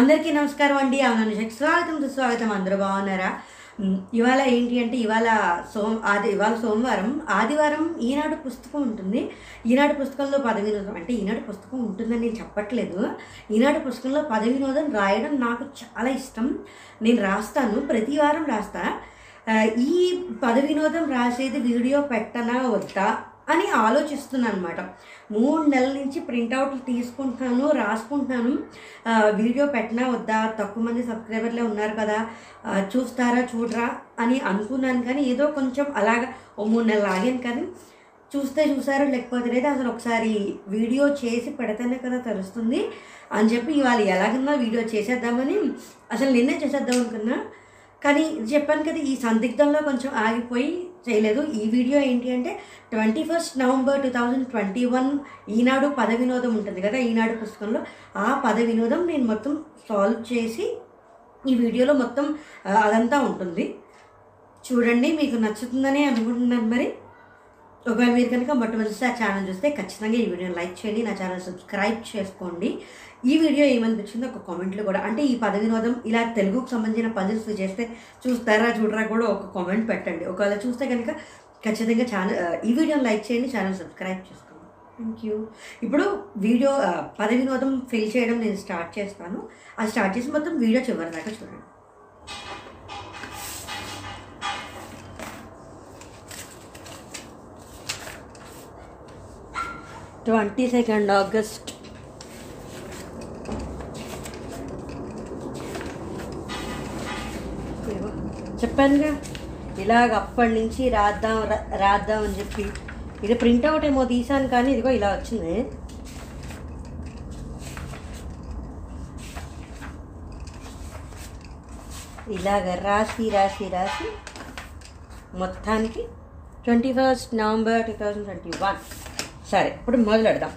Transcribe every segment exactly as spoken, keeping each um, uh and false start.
అందరికీ నమస్కారం అండి. అవునానుషకి స్వాగతం సుస్వాగతం. అందరూ బాగున్నారా? ఇవాళ ఏంటి అంటే ఇవాళ సోమ ఆది ఇవాళ సోమవారం ఆదివారం ఈనాడు పుస్తకం ఉంటుంది. ఈనాడు పుస్తకంలో పద వినోదం అంటే ఈనాడు పుస్తకం ఉంటుందని నేను చెప్పట్లేదు. ఈనాడు పుస్తకంలో పద వినోదం రాయడం నాకు చాలా ఇష్టం. నేను రాస్తాను, ప్రతి వారం రాస్తా. ఈ పద వినోదం రాసేది వీడియో పెట్టనా వద్దా అని ఆలోచిస్తున్నాను అనమాట. మూడు నెలల నుంచి ప్రింట్అవుట్లు తీసుకుంటున్నాను, రాసుకుంటున్నాను. వీడియో పెట్టినా వద్దా, తక్కువ మంది సబ్స్క్రైబర్లే ఉన్నారు కదా, చూస్తారా చూడరా అని అనుకున్నాను. కానీ ఏదో కొంచెం అలాగ ఓ మూడు నెలలు ఆగాను. కానీ చూస్తే చూసారో లేకపోతే లేదు, అసలు ఒకసారి వీడియో చేసి పెడితేనే కదా తెలుస్తుంది అని చెప్పి ఇవాళ ఎలాగన్నా వీడియో చేసేద్దామని అసలు నిన్నే చేసేద్దాం అనుకున్నా. కానీ చెప్పాను కదా, ఈ సందిగ్ధంలో కొంచెం ఆగిపోయి చేయలేదు. ఈ వీడియో ఏంటి అంటే twenty first November two thousand twenty one Eenadu పద వినోదం ఉంటుంది కదా, ఈనాడు పుస్తకంలో ఆ పద వినోదం నేను మొత్తం సాల్వ్ చేసి ఈ వీడియోలో మొత్తం అదంతా ఉంటుంది. చూడండి, మీకు నచ్చుతుందని అనుకుంటున్నాను. మరి ఒకవేళ మీరు కనుక మొట్టమొదటిసారి ఛానల్ చూస్తే ఖచ్చితంగా ఈ వీడియోని లైక్ చేయండి, నా ఛానల్ సబ్స్క్రైబ్ చేసుకోండి. ఈ వీడియో ఏమనిపించిందో ఒక కామెంట్లో కూడా, అంటే ఈ పద వినోదం ఇలా తెలుగుకు సంబంధించిన పజిల్స్ చేస్తే చూస్తారా చూడరా కూడా ఒక కామెంట్ పెట్టండి. ఒకవేళ చూస్తే కనుక ఖచ్చితంగా ఛానల్ ఈ వీడియోని లైక్ చేయండి, ఛానల్ సబ్స్క్రైబ్ చేసుకోండి. Thank you. ఇప్పుడు వీడియో పద వినోదం ఫిల్ చేయడం నేను స్టార్ట్ చేస్తాను. అది స్టార్ట్ చేసి మొత్తం వీడియో చివరి దాకా చూడండి. ట్వంటీ సెకండ్ ఆగస్ట్ చెప్పానుగా, ఇలాగ అప్పటి నుంచి రాద్దాం రాద్దాం అని చెప్పి ఇది ప్రింట్అవుట్ ఏమో తీసాను, కానీ ఇదిగో ఇలా వచ్చింది. ఇలాగ రాసి రాసి రాసి మొత్తానికి twenty first November two thousand twenty one సరే, ఇప్పుడు మొదలెడదాం.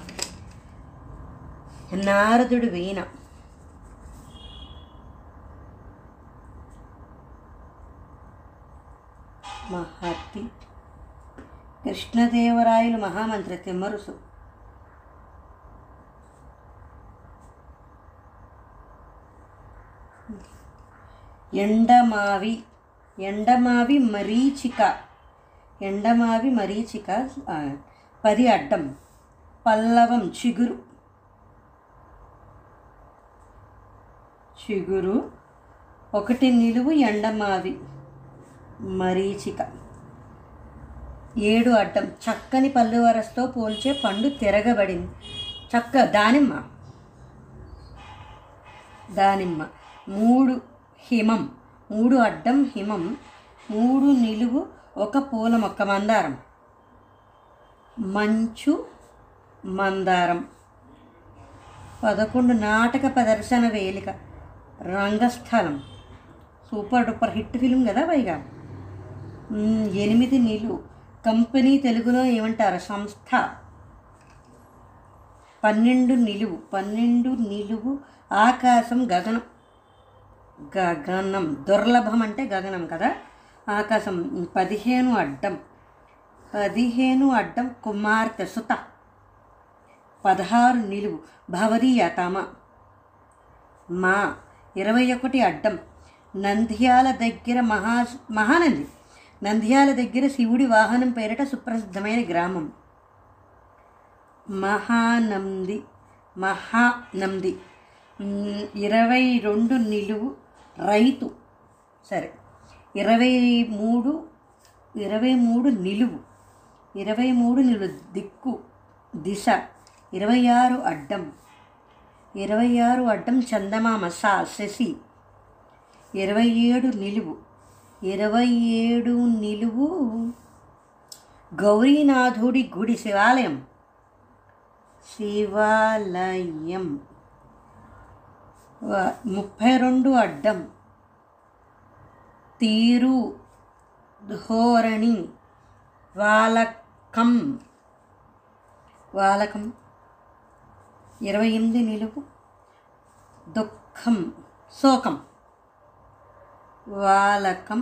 నారదుడు వీణ. మహార్తి కృష్ణదేవరాయలు మహామంత్రి తిమ్మరుసు. ఎండమావి ఎండమావి మరీచిక ఎండమావి మరీచిక పది అడ్డం పల్లవం చిగురు చిగురు ఒకటి నిలువు ఎండమావి మరీచిక ఏడు అడ్డం చక్కని పళ్ళు వరసతో పోల్చే పండు తిరగబడింది. చక్క దానిమ్మ దానిమ్మ మూడు హిమం మూడు అడ్డం హిమం మూడు నిలువు ఒక పూల మొక్క మందారం మంచు మందారం. పదకొండు నాటక ప్రదర్శన వేలిక Rangasthalam. Super duper hit film కదా. పైగా ఎనిమిది నిలువు కంపెనీ, తెలుగులో ఏమంటారు సంస్థ. పన్నెండు నిలువు పన్నెండు నిలువు ఆకాశం గగనం గగనం దుర్లభం అంటే గగనం కదా ఆకాశం. పదిహేను అడ్డం పదిహేను అడ్డం కుమార్తె సుత. పదహారు నిలువు భవరీయతమ మా. ఇరవై ఒకటి అడ్డం నంద్యాల దగ్గర మహా మహానంది నంద్యాల దగ్గర శివుడి వాహనం పేరిట సుప్రసిద్ధమైన గ్రామం మహానంది మహానంది. ఇరవై రెండు నిలువు రైతు. సరే, ఇరవై మూడు ఇరవై మూడు నిలువు ఇరవై మూడు నిలు దిక్కు దిశ. ఇరవై ఆరు అడ్డం ఇరవై ఆరు అడ్డం చందమామ సా శశి. ఇరవై ఏడు నిలువు ఇరవై ఏడు నిలువు గౌరీనాథుడి గుడి శివాలయం శివాలయం. ముప్పై రెండు అడ్డం తీరు ధోరణి వాలకం వాలకం. ఇరవై ఎనిమిది నిలువు దుఃఖం శోకం వాలకం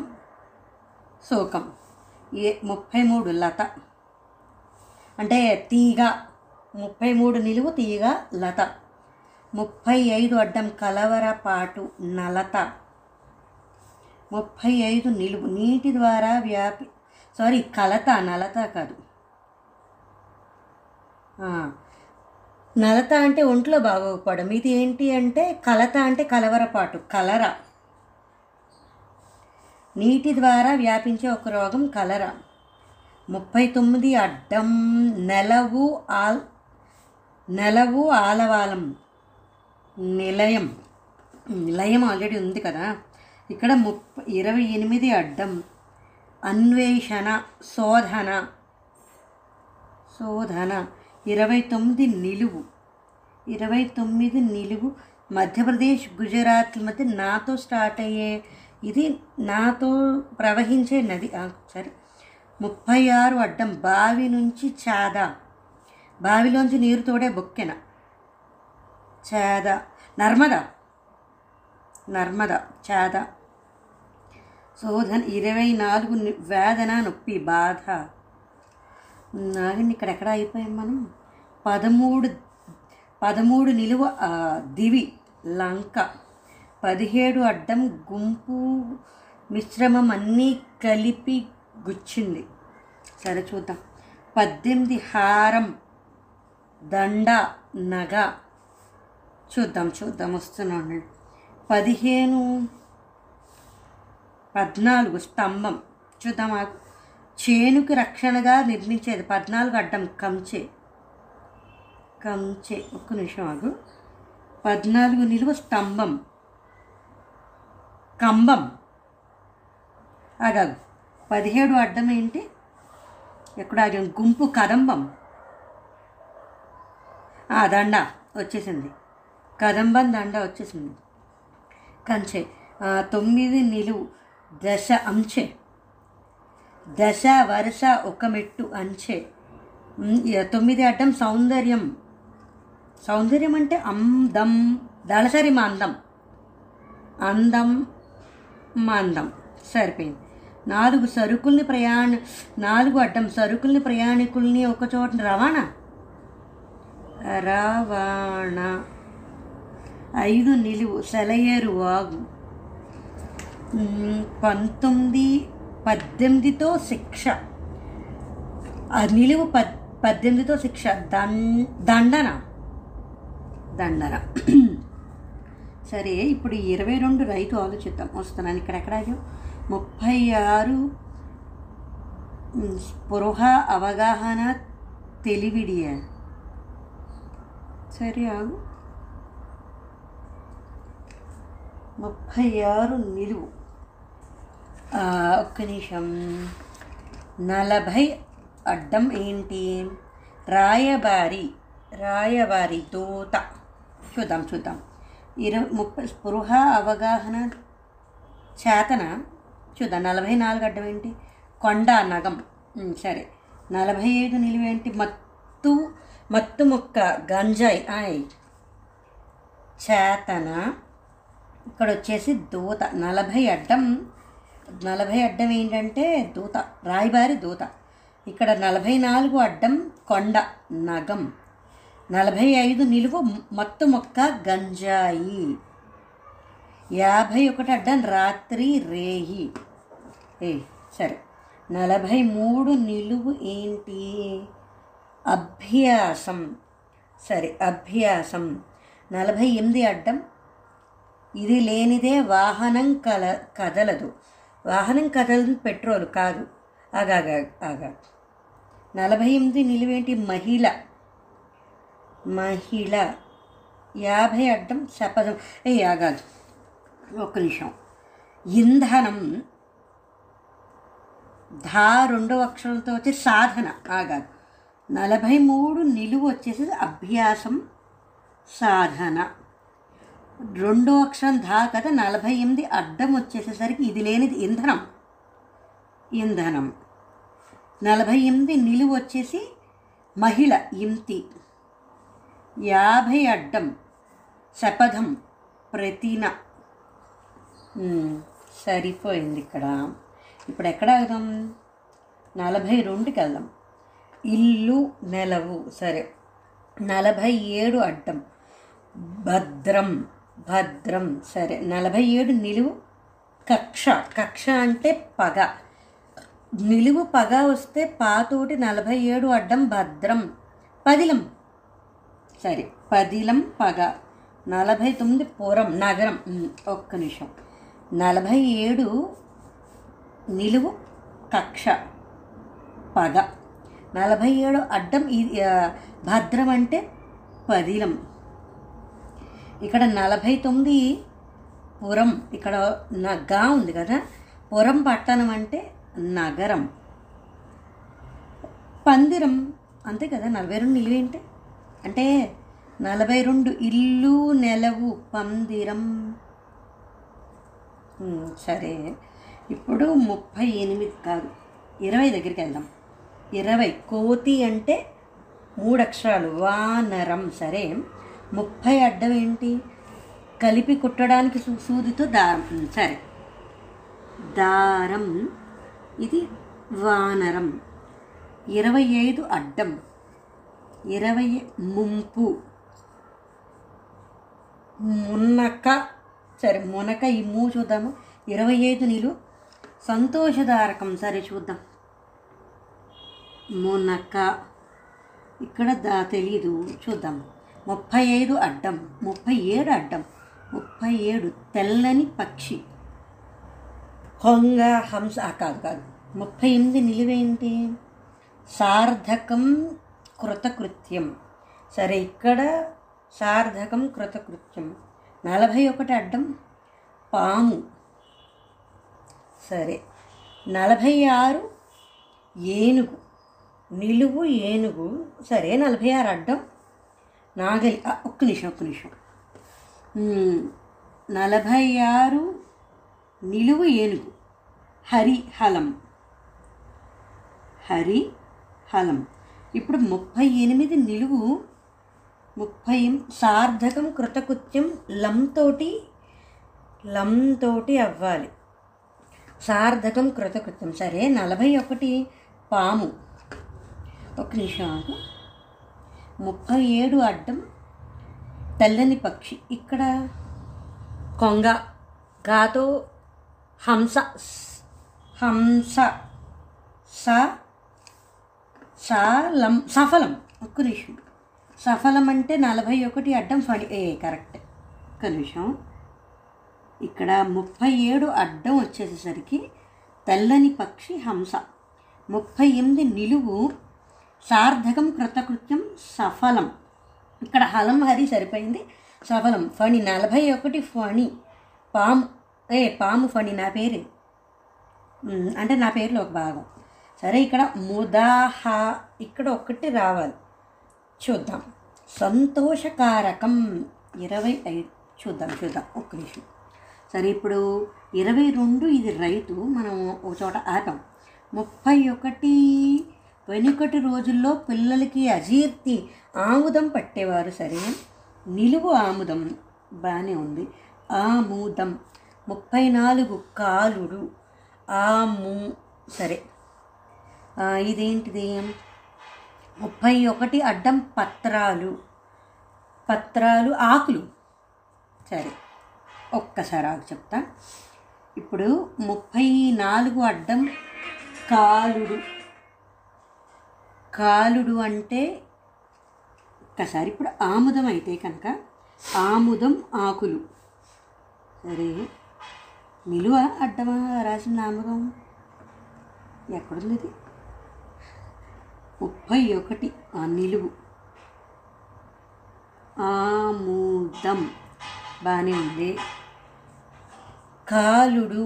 శోకం. ఏ ముప్పై మూడు లత అంటే తీగ. ముప్పై మూడు నిలువు తీగ లత. ముప్పై ఐదు అడ్డం కలవరపాటు నలత, ముప్పై ఐదు నిలువు నీటి ద్వారా వ్యాపి సారీ కలత నలత కాదు, నలత అంటే ఒంట్లో బాగోకపోవడం, ఇది ఏంటి అంటే కలత అంటే కలవరపాటు కలర, నీటి ద్వారా వ్యాపించే ఒక రోగం కలర. ముప్పై తొమ్మిది అడ్డం నెలవు ఆల్ నెలవు ఆలవాలం నిలయం, నిలయం ఆల్రెడీ ఉంది కదా ఇక్కడ. ముప్పై ఇరవై ఎనిమిది అడ్డం అన్వేషణ శోధన శోధన ఇరవై తొమ్మిది నిలువు ఇరవై తొమ్మిది నిలువు మధ్యప్రదేశ్ గుజరాత్ మధ్య నాతో స్టార్ట్ అయ్యే ఇది నాతో ప్రవహించే నది. సరే ముప్పై ఆరు అడ్డం బావి నుంచి చాదా, బావిలోంచి నీరు తోడే బొక్కెన చాదా నర్మదా నర్మదా చాదా శోధన. ఇరవై నాలుగు వేదన నొప్పి బాధ. నాగండి ఇక్కడెక్కడ అయిపోయాం మనం. పదమూడు పదమూడు నిలువ దివి లంక. పదిహేడు అడ్డం గుంపు మిశ్రమం అన్నీ కలిపి గుచ్చింది. సరే చూద్దాం. పద్దెనిమిది హారం దండ నగ. చూద్దాం చూద్దాం వస్తున్నాను. పదిహేను పద్నాలుగు స్తంభం. చూద్దాం. ఆ చేనుకి రక్షణగా నిర్మించేది. పద్నాలుగు అడ్డం కంచే కంచే ఒక్క నిమిషం ఆగు. పద్నాలుగు నిలువ స్తంభం కంబం. ఆగా పదిహేడు అడ్డం ఏంటి ఎక్కడ ఆగాం? గుంపు కదంబం. దండ వచ్చేసింది, కదంబం దండ వచ్చేసింది. కంచె. తొమ్మిది నిలువు దశ అంచె. దశ వరుస ఒక మెట్టు అంచె. తొమ్మిది అడ్డం సౌందర్యం. సౌందర్యం అంటే అందం, దళసరి మందం, అందం మందం సరిపోయింది. నాలుగు సరుకుల్ని ప్రయాణ నాలుగు అడ్డం సరుకుల్ని ప్రయాణికుల్ని ఒకచోట రవాణా రవాణా. ఐదు నిలువు సెలయేరు వాగు. పంతొమ్మిది పద్దెనిమిదితో శిక్ష. నిలువు పద్ పద్దెనిమిదితో శిక్ష దం దండన దండన. సరే ఇప్పుడు ఇరవై రెండు రైతు ఆలోచిద్దాం. వస్తున్నాను ఇక్కడెక్కడ. ముప్పై ఆరు స్పృహ అవగాహన తెలివిడియ. సరే ఆగు. ముప్పై ఆరు నిలువు ఒక్క నిమిషం. నలభై అడ్డం ఏంటి? రాయబారి రాయబారి దూత. చూద్దాం చూద్దాం. ఇరవై ముప్పై స్పృహ అవగాహన చేతన. చూద్దాం. నలభై నాలుగు అడ్డం ఏంటి? కొండ నగం. సరే. నలభై ఐదు నిలువేంటి? మత్తు మత్తు మొక్క గంజాయి. ఆయ్ చేతన ఇక్కడ వచ్చేసి దూత. నలభై అడ్డం నలభై అడ్డం ఏంటంటే దూత, రాయబారి దూత. ఇక్కడ నలభై నాలుగు అడ్డం కొండ నగం. నలభై ఐదు నిలువు మత్తు మొక్క గంజాయి. యాభై ఒకటి అడ్డం రాత్రి రేహి. ఏ సరే. నలభై మూడు నిలువు ఏంటి? అభ్యాసం. సరే అభ్యాసం. నలభై ఎనిమిది అడ్డం ఇది లేనిదే వాహనం కల కదలదు. వాహనం కదలదు పెట్రోల్ కాదు. ఆగాగా ఆగా. నలభై ఎనిమిది నిలువేంటి? మహిళ మహిళ. యాభై అడ్డం శపథం. ఏ ఆగాదు ఒక నిమిషం. ఇంధనం ధా రెండవ అక్షరంతో వచ్చే సాధన. ఆగాదు. నలభై మూడు నిలువు వచ్చేసి అభ్యాసం సాధన. రెండో అక్షరం ధా కదా. నలభై ఎనిమిది అడ్డం వచ్చేసేసరికి ఇది లేనిది ఇంధనం ఇంధనం. నలభై ఎనిమిది నిలువు వచ్చేసి మహిళ ఇంతి. యాభై అడ్డం శపథం ప్రతిన. సరిపోయింది ఇక్కడ. ఇప్పుడు ఎక్కడ వెళ్దాం? నలభై రెండుకి వెళ్దాం. ఇల్లు నెలవు. సరే. నలభై ఏడు అడ్డం భద్రం భద్రం. సరే, నలభై ఏడు నిలువు కక్ష. కక్ష అంటే పగ. నిలువు పగ వస్తే పాతోటి నలభై ఏడు అడ్డం భద్రం, పదిలం. సరే, పదిలం పగ. నలభై తొమ్మిది పురం, నగరం. ఒక్క నిమిషం. నలభై ఏడు నిలువు కక్ష పగ, నలభై ఏడు అడ్డం భద్రం అంటే పదిలం. ఇక్కడ నలభై తొమ్మిది పురం, ఇక్కడ నగ్గా ఉంది కదా, పురం పట్టణం అంటే నగరం. పందిరం అంతే కదా. నలభై రెండు నిలువ ఏంటి అంటే నలభై రెండు ఇల్లు నెలవు పందిరం. సరే, ఇప్పుడు ముప్పై ఎనిమిది కాదు ఇరవై దగ్గరికి వెళ్దాం. ఇరవై కోతి అంటే మూడు అక్షరాలు వానరం. సరే, ముప్పై అడ్డం ఏంటి? కలిపి కుట్టడానికి సూదితో దారం. సరే, దారం, ఇది వానరం. ఇరవై ఐదు అడ్డం, ఇరవై ముంపు, మునక. సరే, మునక ఈ మూ చూద్దాము. ఇరవై ఐదు నీళ్ళు సంతోషధారకం. సరే చూద్దాం. మునక ఇక్కడ దా తెలీదు, చూద్దాం. ముప్పై ఐదు అడ్డం, ముప్పై ఏడు అడ్డం, ముప్పై ఏడు తెల్లని పక్షి. హొంగ హంస కాదు కాదు. ముప్పై ఎనిమిది నిలువేంటి? సార్థకం కృతకృత్యం. సరే, ఇక్కడ సార్థకం కృతకృత్యం. నలభై ఒకటి అడ్డం పాము. సరే, నలభై ఆరు ఏనుగు, నిలువు ఏనుగు. సరే, నలభై ఆరు అడ్డం నాగలి. ఒక్క నిమిషం ఒక్క నిమిషం నలభై ఆరు నిలువు ఏనుగు హరిహలం, హరిహలం. ఇప్పుడు ముప్పై ఎనిమిది నిలువు ముప్పై సార్థకం కృతకృత్యం లంతోటి, లంతోటి అవ్వాలి సార్థకం కృతకృత్యం. సరే, నలభై ఒకటి పాము. ఒక నిమిషం. ముప్పై ఏడు అడ్డం తెల్లని పక్షి. ఇక్కడ కొంగ, గాతో హంస, హంస సలం సఫలం. ఒక్క నిమిషం. సఫలం అంటే నలభై ఒకటి అడ్డం ఫలి. ఏ కరెక్ట్. ఒక్క నిమిషం. ఇక్కడ ముప్పై ఏడు అడ్డం వచ్చేసేసరికి తెల్లని పక్షి హంస. ముప్పై ఎనిమిది నిలువు సార్థకం కృతకృత్యం సఫలం. ఇక్కడ హలం హరి సరిపోయింది, సఫలం ఫణి. నలభై ఒకటి ఫణి పాము. ఏ పాము ఫణి నా పేరు అంటే నా పేరులో ఒక భాగం. సరే, ఇక్కడ ముదాహ, ఇక్కడ ఒకటి రావాలి. చూద్దాం. సంతోషకారకం ఇరవై ఐదు చూద్దాం చూద్దాం ఒక్క నిమిషం. సరే, ఇప్పుడు ఇరవై రెండు ఇది రైతు, మనం ఒక చోట ఆటం. ముప్పై ఒకటి వెనుకటి రోజుల్లో పిల్లలకి అజీర్తి ఆముదం పట్టేవారు. సరే, నిలువు ఆముదం బాగానే ఉంది, ఆముదం. ముప్పై నాలుగు కాలుడు, ఆము. సరే, ఇదేంటిది? ముప్పై ఒకటి అడ్డం పత్రాలు, పత్రాలు ఆకులు. సరే, ఒక్కసారి ఆకు చెప్తా. ఇప్పుడు ముప్పై నాలుగు అడ్డం కాలుడు, కాలుడు అంటే ఒక్కసారి. ఇప్పుడు ఆముదం అయితే కనుక ఆముదం ఆకులు. సరే, నిలువ అడ్డమా రాసిన ఆముదం? ఎక్కడుంది ఇది? ముప్పై ఒకటి ఆ నిలువు ఆముదం బాగానే ఉంది. కాలుడు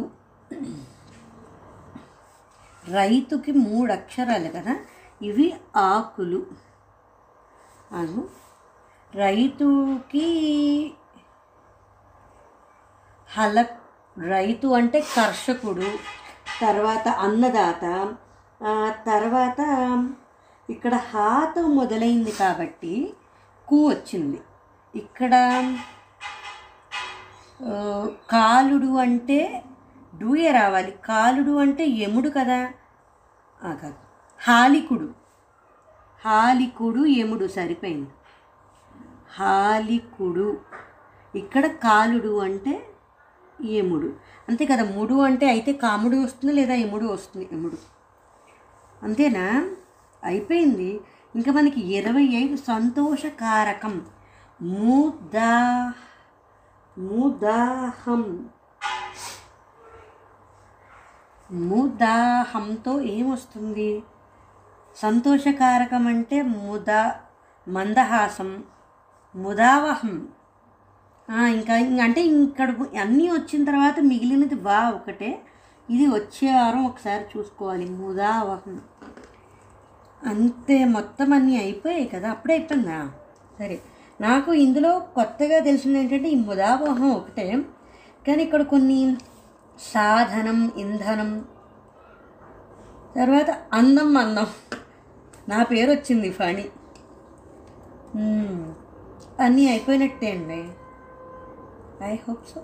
రైతుకి మూడు అక్షరాలు కదా, ఇవి ఆకులు. అను రైతుకి హల, రైతు అంటే కర్షకుడు, తర్వాత అన్నదాత, తర్వాత ఇక్కడ హాతో మొదలైంది కాబట్టి కు వచ్చింది. ఇక్కడ కాలుడు అంటే డూయ రావాలి. కాలుడు అంటే యముడు కదా, కాదు హాలికుడు, హాలికుడు యముడు సరిపోయింది. హాలికుడు. ఇక్కడ కాలుడు అంటే యముడు అంతే కదా. ముడు అంటే అయితే కాముడు వస్తుంది లేదా యముడు వస్తుంది. యముడు అంతేనా, అయిపోయింది. ఇంకా మనకి ఇరవై ఐదు సంతోషకారకం ముదా ముదాహం. ముదాహంతో ఏమొస్తుంది? సంతోషకారకం అంటే ముద మందహాసం, ముదావహం. ఇంకా అంటే ఇక్కడ అన్నీ వచ్చిన తర్వాత మిగిలినది వా ఒకటే. ఇది వచ్చే వారం ఒకసారి చూసుకోవాలి. ముదావహం అంతే. మొత్తం అన్నీ అయిపోయాయి కదా, అప్పుడే అయిపోయిందా? సరే, నాకు ఇందులో కొత్తగా తెలిసింది ఏంటంటే ఈ ముదావహం ఒకటే, కానీ ఇక్కడ కొన్ని సాధనం, ఇంధనం, తర్వాత అందం. అందం నా పేరు వచ్చింది ఫణి. అన్నీ అయిపోయినట్టే అండి, ఐ హోప్ సో.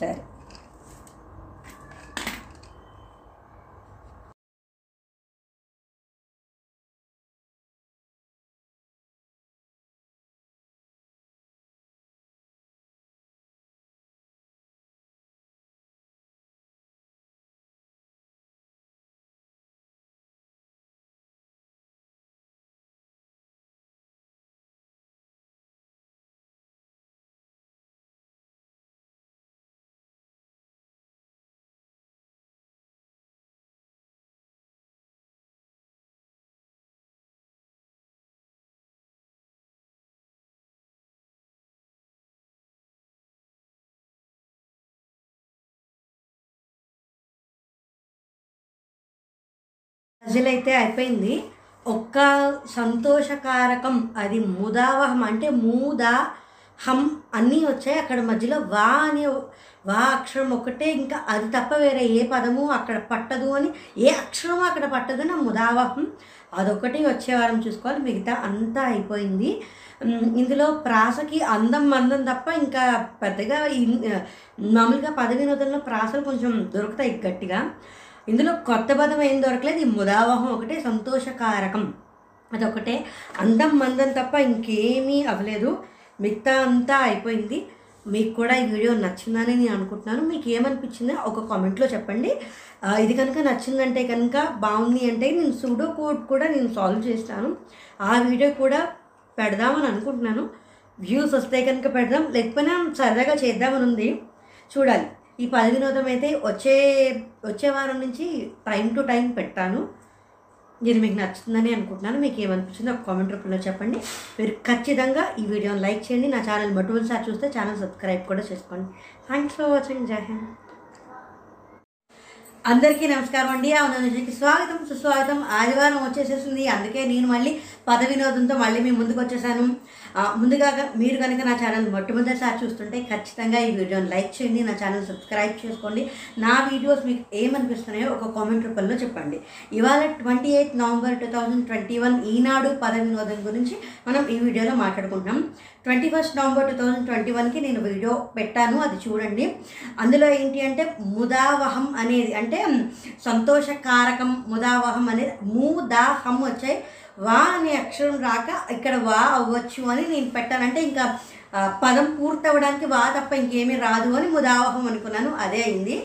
సరే. పజిల్ అయితే అయిపోయింది. ఒక్క సంతోషకారకం, అది ముదావహం అంటే మూదా హం అన్నీ వచ్చాయి. అక్కడ మధ్యలో వా అనే వా అక్షరం ఒకటే, ఇంకా అది తప్ప వేరే ఏ పదము అక్కడ పట్టదు అని, ఏ అక్షరము అక్కడ పట్టదని ముదావహం. అదొకటి వచ్చే వారం చూసుకోవాలి, మిగతా అంతా అయిపోయింది. ఇందులో ప్రాసకి అందం మందం తప్ప ఇంకా పెద్దగా మామూలుగా పద వినోదంలో ప్రాసలు కొంచెం దొరుకుతాయి గట్టిగా. ఇందులో కొత్త పదం ఏం దొరకలేదు. ఈ ముదావహం ఒకటే, సంతోషకారకం అదొకటే, అందం మందం తప్ప ఇంకేమీ అవ్వలేదు. మిగతా అంతా అయిపోయింది. మీకు కూడా ఈ వీడియో నచ్చిందని నేను అనుకుంటున్నాను. మీకు ఏమనిపించిందో ఒక కామెంట్లో చెప్పండి. ఇది కనుక నచ్చిందంటే కనుక, బాగుంది అంటే, నేను సూడో కోడ్ కూడా నేను సాల్వ్ చేస్తాను. ఆ వీడియో కూడా పెడదామని అనుకుంటున్నాను. వ్యూస్ వస్తే కనుక పెడదాం, లేకపోయినా సరదాగా చేద్దామని ఉంది. చూడాలి. ఈ పద వినోదం అయితే వచ్చే వచ్చే వారం నుంచి టైం టు టైం పెట్టాను. ఇది మీకు నచ్చుతుందని అనుకుంటున్నాను. మీకు ఏమనిపించిందో ఒక కామెంట్ రూపంలో చెప్పండి. మీరు ఖచ్చితంగా ఈ వీడియోని లైక్ చేయండి. నా ఛానల్ మొట్టమొదటిసారి చూస్తే ఛానల్ సబ్స్క్రైబ్ కూడా చేసుకోండి. Thanks for watching. జై హింద్. అందరికీ నమస్కారం అండి. అవునందరికి స్వాగతం, సుస్వాగతం. ఆదివారం వచ్చేసేసింది, అందుకే నేను మళ్ళీ పద వినోదంతో మళ్ళీ మీ ముందుకు వచ్చేసాను. ముందుగా మీరు కనుక నా ఛానల్ మొట్టమొదటిసారి చూస్తుంటే ఖచ్చితంగా ఈ వీడియోని లైక్ చేయండి, నా ఛానల్ సబ్స్క్రైబ్ చేసుకోండి. నా వీడియోస్ మీకు ఏమనిపిస్తున్నాయో ఒక కామెంట్ రూపంలో చెప్పండి. ఇవాళ twenty eighth November two thousand twenty one Eenadu పద వినోదం గురించి మనం ఈ వీడియోలో మాట్లాడుకుంటాం. Twenty first November two thousand twenty వన్కి నేను వీడియో పెట్టాను, అది చూడండి. అందులో ఏంటి అంటే ముదావహం అనేది, అంటే సంతోషకారకం ముదావహం అనేది ముదాహం వచ్చాయి. వా అనే అక్షరం రాక ఇక్కడ వా అవ్వచ్చు అని నేను పెట్టానంటే ఇంకా పదం పూర్తవడానికి వా తప్ప ఇంకేమీ రాదు అని ముదావహం అనుకున్నాను, అదే అయింది.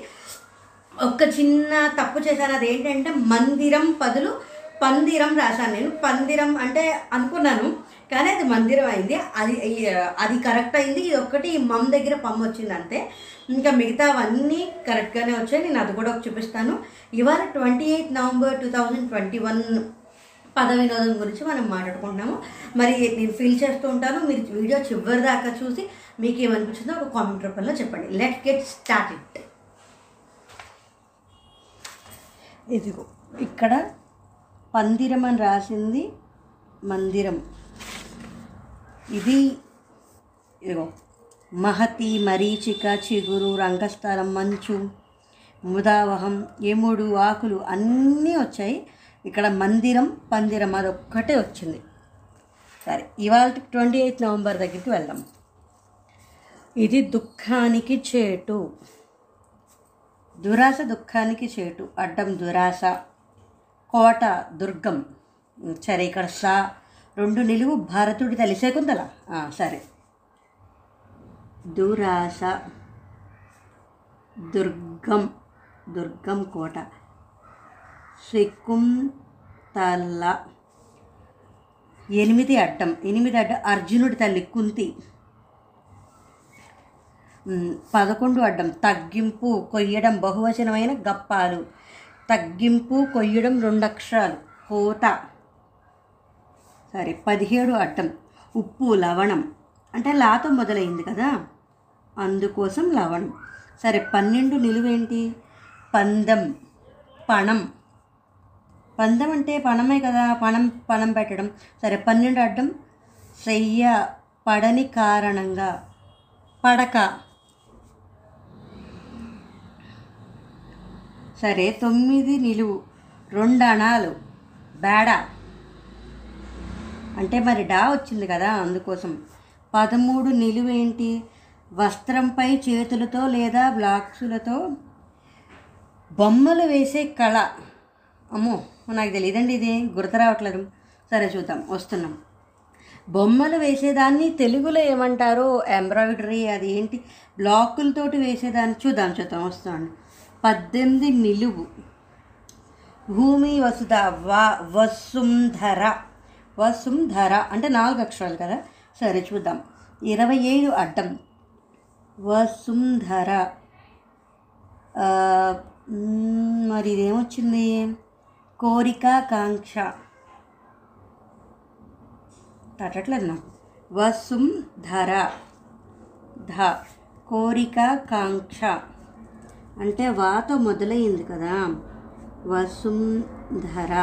ఒక్క చిన్న తప్పు చేశాను, అదేంటంటే మందిరం బదులు పందిరం రాశాను నేను. పందిరం అంటే అనుకున్నాను, కానీ అది మందిరం అయింది. అది అది కరెక్ట్ అయింది. ఇది ఒక్కటి మమ్ దగ్గర పమ్మ వచ్చింది అంతే, ఇంకా మిగతావన్నీ కరెక్ట్గానే వచ్చాయి. నేను అది కూడా చూపిస్తాను. ఇవాళ twenty eighth November two thousand twenty one పద వినోదం గురించి మనం మాట్లాడుకుంటున్నాము. మరి నేను ఫీల్ చేస్తూ ఉంటాను. మీరు వీడియో చివరి దాకా చూసి మీకు ఏమనిపించిందో ఒక కామెంట్ రూపంలో చెప్పండి. Let get started. ఇదిగో ఇక్కడ పందిరం అని రాసింది మందిరం. ఇది ఇదిగో మహతి, మరీచిక, చిగురు, రంగస్థలం, మంచు, ముదావహం, యముడు, ఆకులు అన్నీ వచ్చాయి. ఇక్కడ మందిరం, పందిరం అది ఒక్కటే వచ్చింది. సరే, ఇవాళ ట్వంటీ ఎయిత్ నవంబర్ దగ్గరికి వెళ్దాం. ఇది దుఃఖానికి చేటు, దురాశ దుఃఖానికి చేటు, అడ్డం దురాశ, కోట దుర్గం. సరే, ఇక్కడ సా రెండు నిలువు భారతుడి తల్లి శకుంతల. సరే, దురాస దుర్గం దుర్గం కోట శకుంతల. ఎనిమిది అడ్డం ఎనిమిది అడ్డం అర్జునుడి తల్లి కుంతి. పదకొండు అడ్డం తగ్గింపు కొయ్యడం, బహువచనమైన గప్పాలు. తగ్గింపు కొయ్యడం రెండక్షరాలు, కోట. సరే, పదిహేడు అడ్డం ఉప్పు లవణం, అంటే లాతో మొదలైంది కదా, అందుకోసం లవణం. సరే, పన్నెండు నిలువేంటి? పందం, పణం. పందం అంటే పణమే కదా, పణం పణం పెట్టడం. సరే, పన్నెండు అడ్డం శయ్య, పడని కారణంగా పడక. సరే, తొమ్మిది నిలువు రెండు అణాలు, బేడ, అంటే మరి డా వచ్చింది కదా అందుకోసం. పదమూడు నిలువేంటి? వస్త్రంపై చేతులతో లేదా బ్లాక్సులతో బొమ్మలు వేసే కళ. అమ్మో, నాకు తెలియదండి, ఇది గుర్తు రావట్లేదు. సరే, చూద్దాం, వస్తున్నాం. బొమ్మలు వేసేదాన్ని తెలుగులో ఏమంటారో, ఎంబ్రాయిడరీ, అది ఏంటి బ్లాకులతోటి వేసేదాన్ని చూద్దాం చూద్దాం వస్తాను. పద్దెనిమిది నిలువు భూమి వసుధ, వసుంధర వసుంధర అంటే నాలుగు అక్షరాలు కదా. సరే, చూద్దాం. ఇరవై ఏడు అడ్డం వసుంధర, మరి ఇదేమొచ్చింది? కోరిక, కాంక్ష, తట్టట్లేదు నాకు. వసుంధర ధ, కోరిక, కాంక్ష అంటే వాతో మొదలైంది కదా, వసుంధర.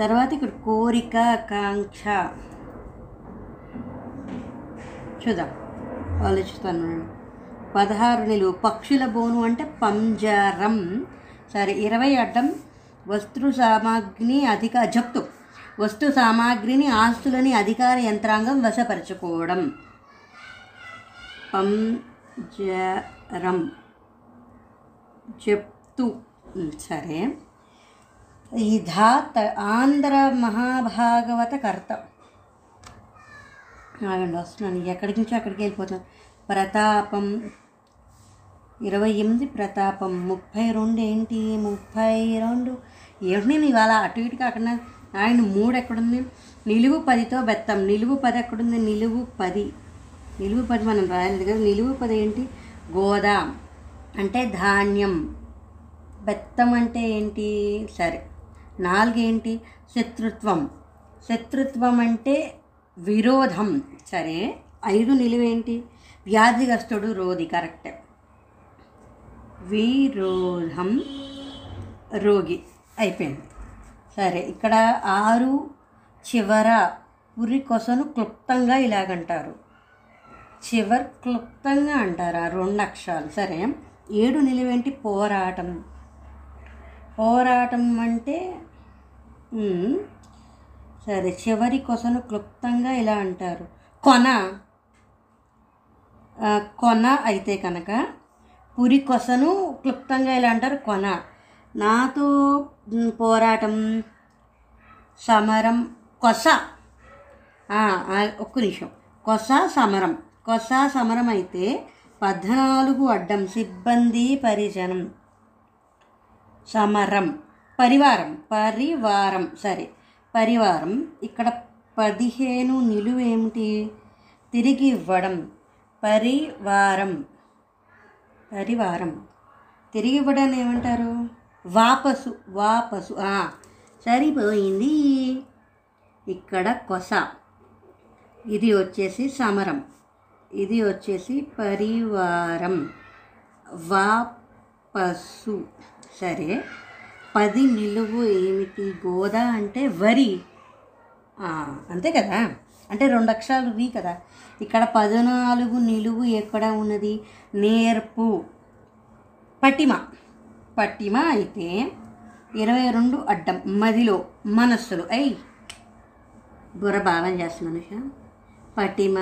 తర్వాత ఇక్కడ కోరిక, కాంక్ష చూద్దాం, ఆలోచిస్తాను. పదహారు నిలువు పక్షుల బోను అంటే పంజరం. సరే, ఇరవై అడ్డం వస్తు సామాగ్రిని అధిక జప్తు, వస్తు సామాగ్రిని ఆస్తులని అధికార యంత్రాంగం వశపరచుకోవడం, పంజరం, జప్తు. సరే, ఈ ధాత ఆంధ్ర మహాభాగవత కర్త. ఆగండి, వస్తున్నాను, ఎక్కడి నుంచో అక్కడికి వెళ్ళిపోతున్నాను. ప్రతాపం, ఇరవై ఎనిమిది ప్రతాపం. ముప్పై రెండు ఏంటి? ముప్పై రెండు ఏమిటి? నేను ఇవాళ అటు ఇటు కాకుండా ఆయన మూడు ఎక్కడుంది? నిలువు పదితో బెత్తం. నిలువు పది ఎక్కడుంది? నిలువు పది నిలువు పది మనం రాయలేదు కదా. నిలువు పది ఏంటి? గోదా అంటే ధాన్యం, బెత్తం అంటే ఏంటి? సరే, నాలుగేంటి? శత్రుత్వం. శత్రుత్వం అంటే విరోధం. సరే, ఐదు నిలువేంటి? వ్యాధిగస్తుడు, రోగి. కరెక్ట్, విరోధం, రోగి అయిపోయింది. సరే, ఇక్కడ ఆరు చివర పురి కొసను క్లుప్తంగా ఇలాగంటారు, చివర్ క్లుప్తంగా అంటారు, ఆ రెండు అక్షరాలు. సరే, ఏడు నిలువేంటి? పోరాటం. పోరాటం అంటే సరే, చివరి కొసను క్లుప్తంగా ఇలా అంటారు, కొన. కొన అయితే కనుక పురి కొసను క్లుప్తంగా ఇలా అంటారు, కొన. నాతో పోరాటం, సమరం, కొస. ఒక్క నిమిషం, కొస సమరం. కొస సమరం అయితే పద్నాలుగు అడ్డం సిబ్బంది, పరిజనం, సమరం, పరివారం, పరివారం. సరే, పరివారం. ఇక్కడ పదిహేను నిలువేమిటి? తిరిగి ఇవ్వడం, పరివారం, పరివారం. తిరిగి ఇవ్వడాన్ని ఏమంటారు? వాపసు, వాపసు. సరిపోయింది. ఇక్కడ కొస, ఇది వచ్చేసి సమరం, ఇది వచ్చేసి పరివారం, వాపసు. సరే, పది నిలువు ఏమిటి? గోదా అంటే వరి, అంతే కదా, అంటే రెండు అక్షరాలు వి కదా. ఇక్కడ పద్నాలుగు నిలువు ఎక్కడ ఉన్నది? నేర్పు, పటిమ, పటిమ అయితే ఇరవై రెండు అడ్డం మదిలో, మనస్సులో. అయి బుర్ర భావం చేస్తున్నాను. పటిమ,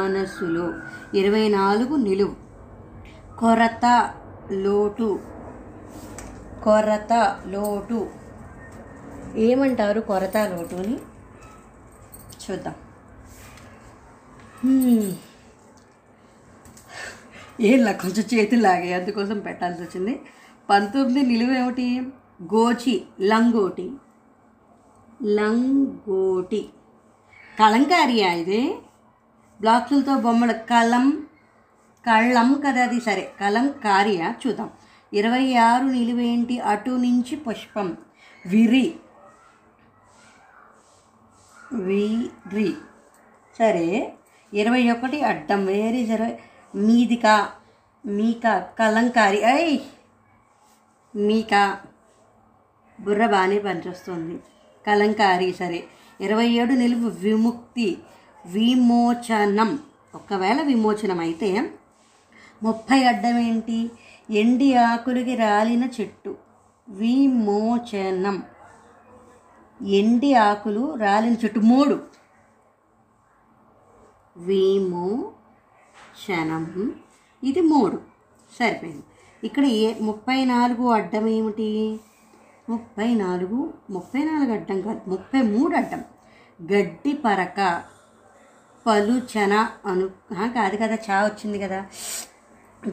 మనస్సులో. ఇరవై నాలుగు నిలువు కొరత, లోటు, కొరత, లోటు. ఏమంటారు కొరత లోటుని చూద్దాం. ఏళ్ళ కొంచెం చేతులు లాగే అందుకోసం పెట్టాల్సి వచ్చింది. పంతొమ్మిది నిలువేమిటి? గోచి, లంగోటి, లంగోటి కలంకారీ ఇది. బ్లాక్లతో బొమ్మలు కలం కళ్ళం కదా అది, సరే కలంకారియా చూద్దాం. ఇరవై ఆరు నిలువేంటి? అటు నుంచి పుష్పం, విరి విరి సరే. ఇరవై ఒకటి అడ్డం, వేరే ఇరవై మీదికా మీకా కలంకారి అయ్ మీకా, బుర్ర బాగానే పనిచేస్తుంది కలంకారి సరే. ఇరవై ఏడు నిలువు విముక్తి, విమోచనం, ఒకవేళ విమోచనం అయితే. ముప్పై అడ్డం ఏంటి? ఎండి ఆకులకి రాలిన చెట్టు, విమోచనం, ఎండి ఆకులు రాలిన చెట్టు మూడు, విమోచనం, ఇది మూడు సరిపోయింది. ఇక్కడ ఏ ముప్పై నాలుగు అడ్డం ఏమిటి? ముప్పై నాలుగు ముప్పై నాలుగు అడ్డం కాదు, ముప్పై మూడు అడ్డం. గడ్డి పరక, పలుచన అను కాదు కదా, చా వచ్చింది కదా.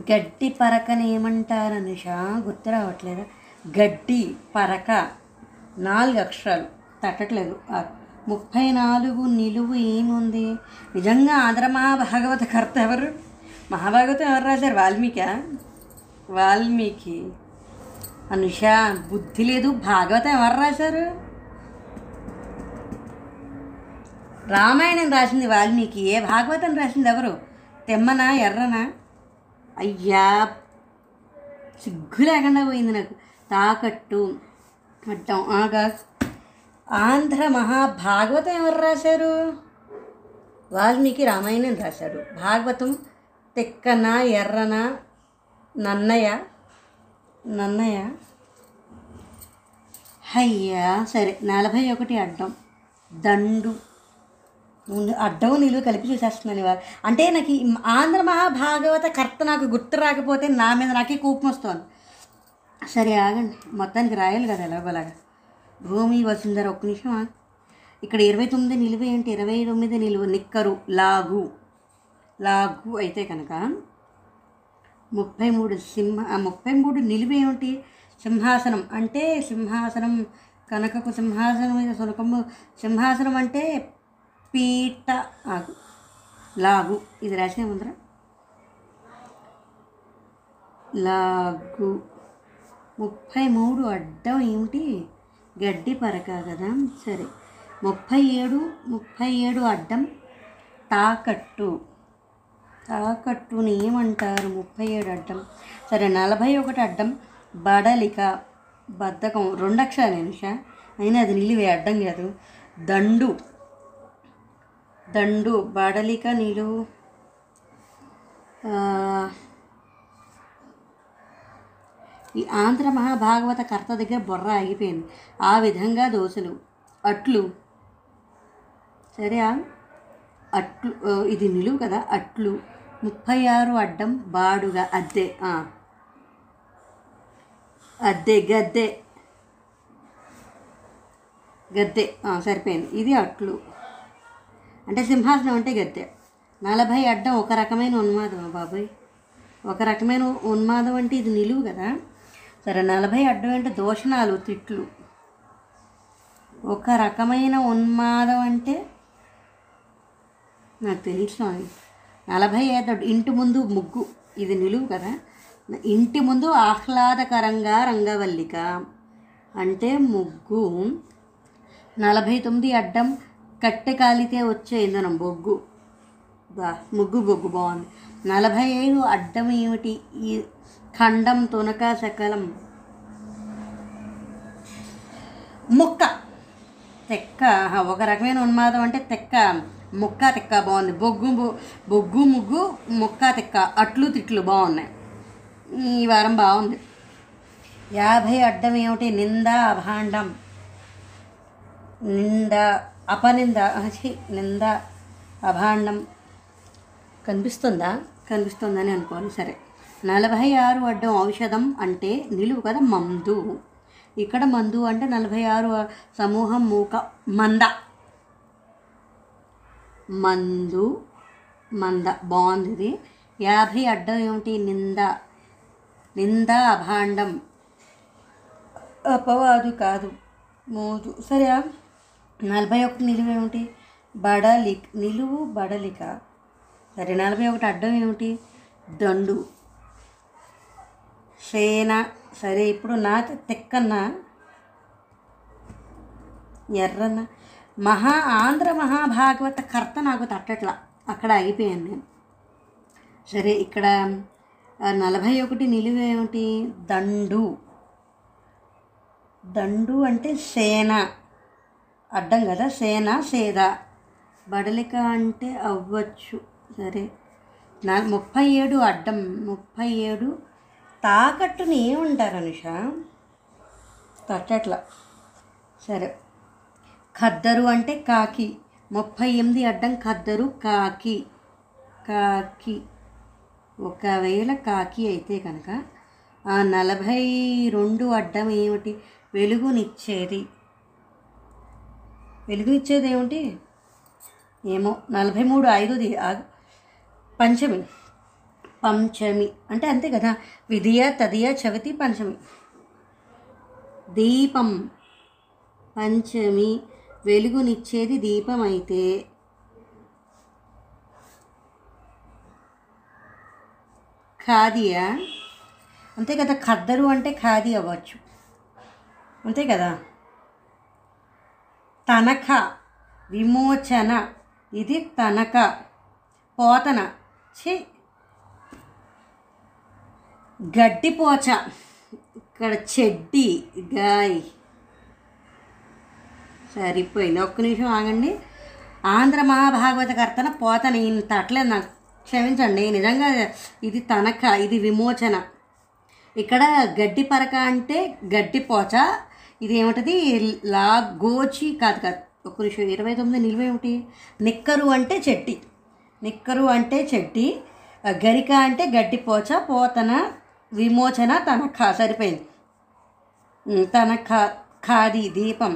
గడ్డి పరకని ఏమంటారు అనుషా? గుర్తు రావట్లేదా? గడ్డి పరక, నాలుగు అక్షరాలు తట్టట్లేదు. ముప్పై నాలుగు నిలువు ఏముంది? నిజంగా ఆంధ్ర మహాభాగవత కర్త ఎవరు? మహాభాగవతం ఎవరు రాశారు? వాల్మీకి. వాల్మీకి అనుష బుద్ధి లేదు. భాగవతం ఎవరు రాశారు? రామాయణం రాసింది వాల్మీకి. ఏ భాగవతం రాసింది ఎవరు? తెమ్మనా ఎర్రనా? అయ్యా సిగ్గు లేకుండా పోయింది నాకు. తాకట్టు అడ్డం ఆగాస్. ఆంధ్ర మహాభాగవతం ఎవరు రాశారు? వాల్మీకి రామాయణం రాశారు. భాగవతం తెక్కన ఎర్రన నన్నయ్య నన్నయ్య అయ్యా సరే. నలభై ఒకటి అడ్డం, దండు, అడ్డం నిలువ కలిపి చూసేస్తున్నాను ఇవాళ. అంటే నాకు ఆంధ్ర మహాభాగవత కర్త నాకు గుర్తు రాకపోతే నా మీద నాకే కోపం వస్తుంది. సరే ఆగండి, మొత్తానికి రాయాలి కదా ఎలాగోలాగా. భూమి వసుంధర, ఒక్క నిమిషం ఆగ. ఇక్కడ ఇరవై తొమ్మిది నిలువ ఏంటి? ఇరవై తొమ్మిది నిలువ నిక్కరు, లాగు, లాగు అయితే కనుక. ముప్పై మూడు సింహ, ముప్పై మూడు నిలువ ఏమిటి? సింహాసనం, అంటే సింహాసనం కనకపు సింహాసనం మీద సునకము, సింహాసనం అంటే పీట, ఆగు లాగు ఇది రాసిన ముందర లాగు. ముప్పై మూడు అడ్డం ఏమిటి? గడ్డి పరక కదా సరే. ముప్పై ఏడు ముప్పై ఏడు అడ్డం, తాకట్టు, తాకట్టుని ఏమంటారు? ముప్పై ఏడు అడ్డం సరే. నలభై ఒకటి అడ్డం, బడలిక, బద్ధకం, రెండు అక్షరాలు నిమిషా అయినా అది నిలివే అడ్డం కాదు. దండు, దండు బడలిక నిలువు ఈ ఆంధ్ర మహాభాగవత కర్త దగ్గర బొర్ర ఆగిపోయింది. ఆ విధంగా దోశలు, అట్లు సరే. అట్లు ఇది నిలువు కదా, అట్లు. ముప్పై ఆరు అడ్డం, బాడుగా, అద్దె, అద్దె గద్దె గద్దె సరిపోయింది. ఇది అట్లు అంటే సింహాసనం అంటే గద్దె. నలభై అడ్డం, ఒక రకమైన ఉన్మాదం బాబాయ్, ఒక రకమైన ఉన్మాదం అంటే ఇది నిలువు కదా సరే. నలభై అడ్డం అంటే దోషణాలు, తిట్లు. ఒక రకమైన ఉన్మాదం అంటే నాకు తెలిసిన. నలభై ఐదు ఇంటి ముందు ముగ్గు, ఇది నిలువు కదా. ఇంటి ముందు ఆహ్లాదకరంగా రంగవల్లిక అంటే ముగ్గు. నలభై తొమ్మిది అడ్డం, కట్టె కాలితే వచ్చే ఇంధనం, బొగ్గు, బా ముగ్గు బొగ్గు బాగుంది. నలభై ఐదు అడ్డం ఏమిటి? ఈ ఖండం, తునక, సకలం, ముక్క, తెక్క. ఒక రకమైన ఉన్మాదం అంటే తెక్క, ముక్క తెక్క బాగుంది. బొగ్గు బొగ్గు ముగ్గు ముక్క తెక్క, అట్లు తిట్లు బాగున్నాయి. ఈ వారం బాగుంది. యాభై అడ్డం ఏమిటి? నింద, అభాండం, నింద, అపనింద, నింద, అభాండం. కనిపిస్తుందా? కనిపిస్తుందని అనుకోవాలి సరే. నలభై ఆరు అడ్డం, ఔషధం అంటే నిలువు కదా, మందు. ఇక్కడ మందు అంటే నలభై ఆరు సమూహం మూక మంద మందు మంద బాగుంది ఇది. యాభై అడ్డం ఏమిటి? నింద. నింద అభాండం, అపవాదు కాదు, మోజు. సరే, నలభై ఒకటి నిలువ ఏమిటి? బడలి, నిలువు బడలిక. సరే, నలభై ఒకటి అడ్డం ఏమిటి? దండు, సేన. సరే, ఇప్పుడు నా తెక్కన్న ఎర్రన్న మహా ఆంధ్ర మహాభాగవత కర్త నాకు తట్టట్లా, అక్కడ ఆగిపోయాను నేను. సరే, ఇక్కడ నలభై ఒకటి నిలువేమిటి? దండు. దండు అంటే సేన, అడ్డం కదా, సేన సేద. బడలిక అంటే అవ్వచ్చు. సరే, నా ముప్పై ఏడు అడ్డం. ముప్పై ఏడు తాకట్టుని ఏమంటారు అనుష? తట్టట్లా. సరే, ఖద్దరు అంటే కాకి. ముప్పై ఎనిమిది అడ్డం ఖద్దరు, కాకి. కాకి ఒకవేళ కాకి అయితే కనుక ఆ నలభై రెండు అడ్డం ఏమిటి? వెలుగునిచ్చేది. వెలుగునిచ్చేది ఏమిటి? ఏమో, నలభై మూడు ఐదుది పంచమి. పంచమి అంటే అంతే కదా, విధియ తదియ చవితి పంచమి. దీపం పంచమి, వెలుగునిచ్చేది దీపం అయితే ఖాదియా, అంతే కదా. ఖద్దరు అంటే ఖాదీ అవ్వచ్చు, అంతే కదా. తనఖా, విమోచన, ఇది తనఖా. పోతన, ఛీ, గడ్డిపోచ. ఇక్కడ చెడ్డి గాయ్. సరిపోయింది, ఒక్క నిమిషం ఆగండి. ఆంధ్ర మహాభాగవత కర్తన పోతన ఇంత అట్లేదు నాకు, క్షమించండి. నిజంగా ఇది తనఖా, ఇది విమోచన. ఇక్కడ గడ్డి పరక అంటే గడ్డిపోచ. ఇది ఏమిటది? లా గోచి కాదు కాదు, ఒక్క నిమిషం. ఇరవై తొమ్మిది నిలువ ఏమిటి? నిక్కరు అంటే చెట్టి. నిక్కరు అంటే చెట్టి. గరిక అంటే గడ్డిపోచ. పోతన, విమోచన, తనఖా. సరిపోయింది. తనఖా, ఖాదీ, దీపం.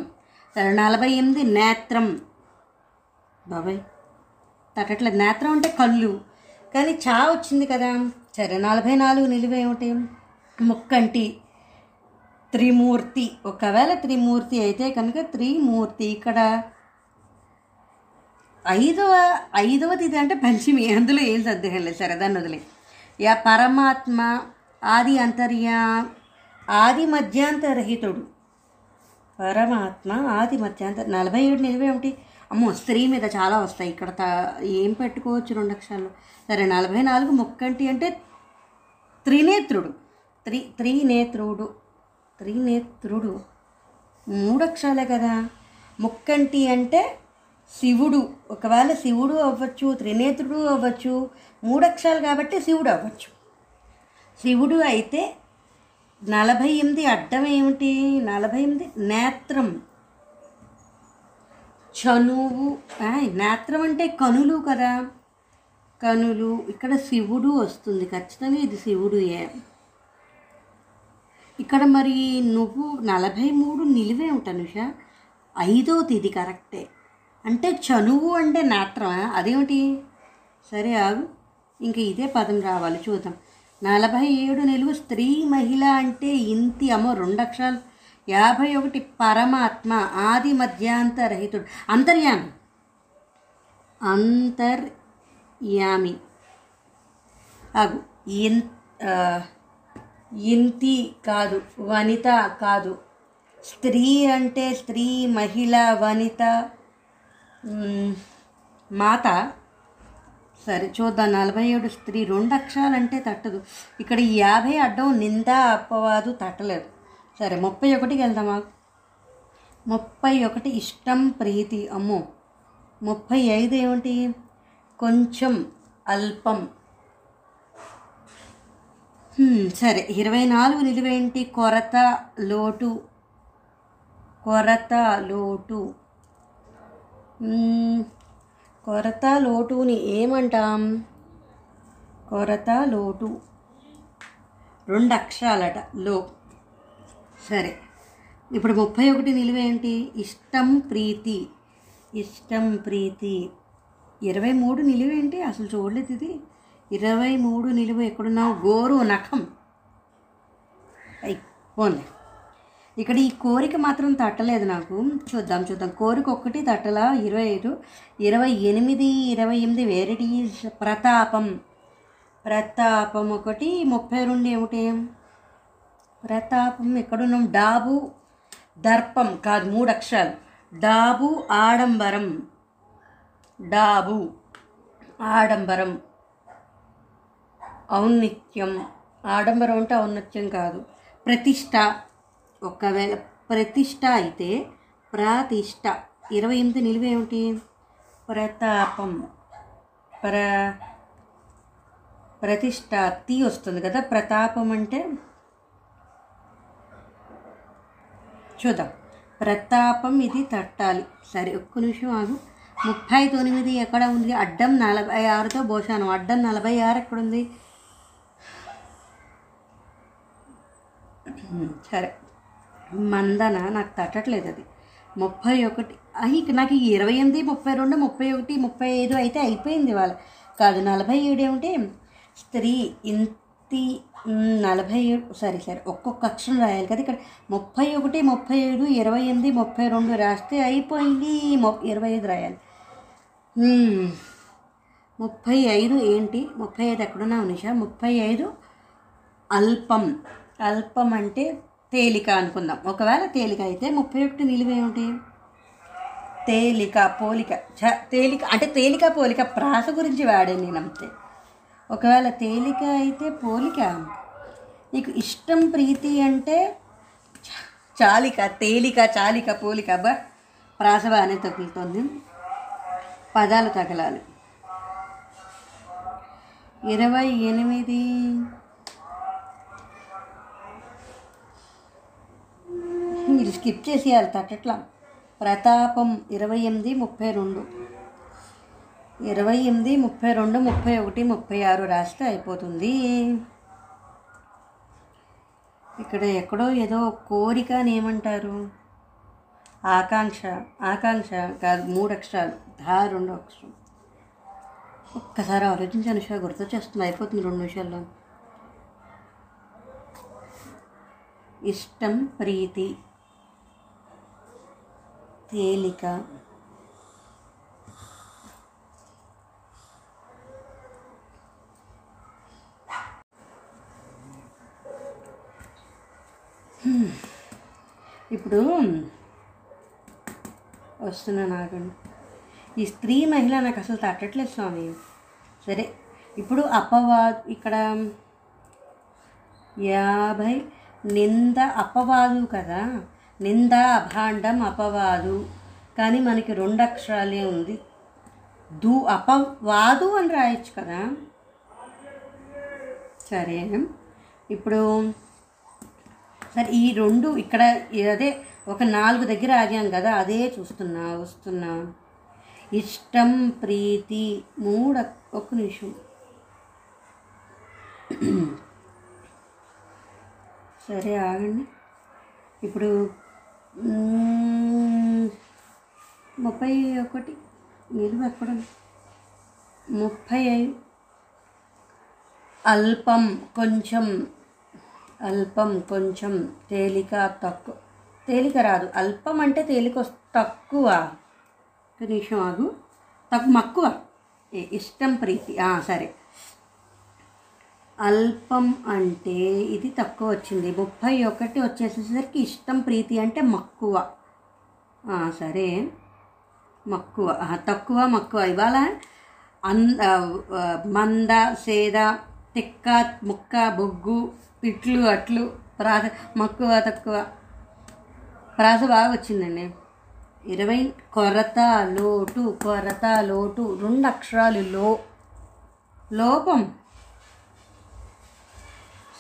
నలభై ఎనిమిది నేత్రం. బాబాయ్ తగ్గట్ల, నేత్రం అంటే కళ్ళు, కానీ చా వచ్చింది కదా. సరే, నలభై నాలుగు నిలువ ఏమిటి? ముక్కంటి, త్రిమూర్తి. ఒకవేళ త్రిమూర్తి అయితే కనుక త్రిమూర్తి. ఇక్కడ ఐదవ ఐదవది ఇది అంటే పంచమి, అందులో ఏం సందేహం లేదు. సరే, దాన్ని వదిలే. యా పరమాత్మ ఆది అంతర్యా, ఆది మధ్యాంతరహితుడు. పరమాత్మ ఆది మధ్యాంతర. నలభై ఏడు నిలువ ఏమిటి? అమ్మో, స్త్రీ మీద చాలా వస్తాయి ఇక్కడ. త ఏం పెట్టుకోవచ్చు రెండు అక్షరాలు. సరే, నలభై నాలుగు ముక్కంటి అంటే త్రినేత్రుడు. త్రి త్రినేత్రుడు త్రినేత్రుడు మూడు అక్షరాలే కదా. ముక్కంటి అంటే శివుడు. ఒకవేళ శివుడు అవ్వచ్చు, త్రినేత్రుడు అవ్వచ్చు, మూడు అక్షరాలు కాబట్టి శివుడు అవ్వచ్చు. శివుడు అయితే నలభై ఎనిమిది అడ్డం ఏమిటి? నలభై ఎనిమిది నేత్రం, చనువు. నేత్రం అంటే కనులు కదా, కనులు. ఇక్కడ శివుడు వస్తుంది ఖచ్చితంగా, ఇది శివుడుయే. ఇక్కడ మరి నువ్వు నలభై మూడు నిలివే ఉంటా నిషా, ఐదోది ఇది కరెక్టే. అంటే చనువు అంటే నేత్రమా? అదేమిటి? సరే ఆగు, ఇంక ఇదే పదం రావాలి, చూద్దాం. నలభై ఏడు నిలువు స్త్రీ, మహిళ అంటే ఇంతి. అమ్మో, రెండు అక్షరాలు. యాభై ఒకటి పరమాత్మ ఆది మధ్యాంతరహితుడు, అంతర్యామి. అంతర్యామి అగు ఇన్ ఇంతి కాదు, వనిత కాదు. స్త్రీ అంటే స్త్రీ, మహిళ, వనిత, మాత. సరే, చూద్దాం. నలభై ఏడు స్త్రీ, రెండు అక్షరాలంటే తట్టదు. ఇక్కడ యాభై అడ్డం నింద, అపవాదు తట్టలేదు. సరే, ముప్పై ఒకటికి వెళ్దామా? ముప్పై ఒకటి ఇష్టం, ప్రీతి. అమ్మో, ముప్పై ఐదు ఏమిటి? కొంచెం, అల్పం. సరే, ఇరవై నాలుగు నిలువేంటి? కొరత, లోటు. కొరత లోటు కొరత లోటుని ఏమంటాం? కొరత లోటు, రెండు అక్షరాలట, లో. సరే, ఇప్పుడు ముప్పై ఒకటి నిలువేంటి? ఇష్టం ప్రీతి, ఇష్టం ప్రీతి. ఇరవై మూడు నిలువేంటి? అసలు చూడలేదు ఇది. ఇరవై మూడు నిలువ ఎక్కడున్నావు? గోరు నఖం. పోన్లే, ఇక్కడ ఈ కోరిక మాత్రం తట్టలేదు నాకు. చూద్దాం చూద్దాం, కోరిక ఒక్కటి తట్టలా. ఇరవై ఐదు, ఇరవై ఎనిమిది, ఇరవై ఎనిమిది వేరేటి? ప్రతాపం, ప్రతాపం ఒకటి. ముప్పై రెండు ఏమిటి? ప్రతాపం ఎక్కడున్నాం? డాబు, దర్పం కాదు, మూడు అక్షరాలు. డాబు, ఆడంబరం. డాబు, ఆడంబరం, ఔన్నత్యం. ఆడంబరం అంటే ఔన్నత్యం కాదు. ప్రతిష్ట, ఒకవేళ ప్రతిష్ట అయితే ప్రతిష్ట. ఇరవై ఎనిమిది నిలువ ఏమిటి? ప్రతాపం, ప్ర ప్రతిష్ట తీ వస్తుంది కదా. ప్రతాపం అంటే చూద్దాం, ప్రతాపం ఇది తట్టాలి. సరే ఒక్క నిమిషం ఆగు. ముప్పై తొమ్మిది ఎక్కడ ఉంది? అడ్డం నలభై ఆరుతో భోషానం. అడ్డం నలభై ఆరు ఎక్కడుంది? సరే మందన, నాకు తట్టట్లేదు అది. ముప్పై ఒకటి ఇక నాకు ఇరవై ఎనిమిది, ముప్పై రెండు, ముప్పై ఒకటి, ముప్పై ఐదు అయితే అయిపోయింది వాళ్ళ కాదు. నలభై ఏడు ఏమిటి? స్త్రీ. ఇంతి నలభై ఏడు సరే సరే ఒక్కొక్క అక్షరం రాయాలి కదా. ఇక్కడ ముప్పై ఒకటి, ముప్పై ఏడు, ఇరవై ఎనిమిది, ముప్పై రెండు రాస్తే అయిపోయింది. ఇరవై ఐదు రాయాలి. ముప్పై ఐదు ఏంటి? ముప్పై ఐదు ఎక్కడున్నా నిషా? ముప్పై ఐదు అల్పం. అల్పం అంటే తేలిక అనుకుందాం. ఒకవేళ తేలిక అయితే ముప్పై ఒకటి నిలువేమిటి? తేలిక, పోలిక. చ తేలిక అంటే తేలిక పోలిక ప్రాస గురించి వాడే నేను అంతే. ఒకవేళ తేలిక అయితే పోలిక. నీకు ఇష్టం ప్రీతి అంటే చాలిక, తేలిక, చాలిక, పోలిక. అబ్బా ప్రాస బాగానే తగులుతుంది, పదాలు తగలాలి. ఇరవై ఎనిమిది ఇది స్కిప్ చేసేయాలి, తట్టట్లా. ప్రతాపం ఇరవై ఎనిమిది, ముప్పై రెండు. ఇరవై ఎనిమిది, ముప్పై రెండు, ముప్పై ఒకటి, ముప్పై ఆరు రాస్తే అయిపోతుంది. ఇక్కడ ఎక్కడో ఏదో కోరిక అని ఏమంటారు? ఆకాంక్ష, ఆకాంక్ష కాదు, మూడు అక్షరాలు. ధా రెండు అక్షరం. ఒక్కసారి ఆలోచించే నిమిషాలు గుర్తు చేస్తుంది, అయిపోతుంది రెండు నిమిషాల్లో. ఇష్టం ప్రీతి, తేలిక, ఇప్పుడు వస్తున్నా నాకు ఈ స్త్రీ మహిళ నాకు అసలు తట్టట్లేదు స్వామి. సరే ఇప్పుడు అపవాదు, ఇక్కడ యాభై నింద, అపవాదు కదా. నింద, అభాండం, అపవాదు. కానీ మనకి రెండు అక్షరాలే ఉంది. దు అపవాదు అని రాయొచ్చు కదా. సరే ఇప్పుడు సరే ఈ రెండు ఇక్కడ అదే ఒక నాలుగు దగ్గర ఆగాం కదా, అదే చూస్తున్నా వస్తున్నా. ఇష్టం ప్రీతి మూడు. ఒక్క నిమిషం. సరే ఆగండి. ఇప్పుడు ముప్పై ఒకటి నిలువ ఎక్కడ? ముప్పై ఐదు అల్పం, కొంచెం. అల్పం, కొంచెం, తేలిక, తక్కువ. తేలిక రాదు, అల్పం అంటే తేలిక వస్తుంది. తక్కువ, నిమిషం ఆగు. తక్కువ, మక్కువ. ఇష్టం ప్రీతి సరే. అల్పం అంటే ఇది తక్కువ వచ్చింది. ముప్పై ఒకటి వచ్చేసేసరికి ఇష్టం ప్రీతి అంటే మక్కువ. సరే మక్కువ, తక్కువ, మక్కువ. ఇవాళ అంద, మంద, సేద, తిక్క, ముక్క, బొగ్గు, ఇట్లు, అట్లు, ప్రాస మక్కువ, తక్కువ. ప్రాస బాగా వచ్చిందండి. ఇరవై కొరత, లోటు. కొరత, లోటు రెండు అక్షరాలు. లో, లోపం.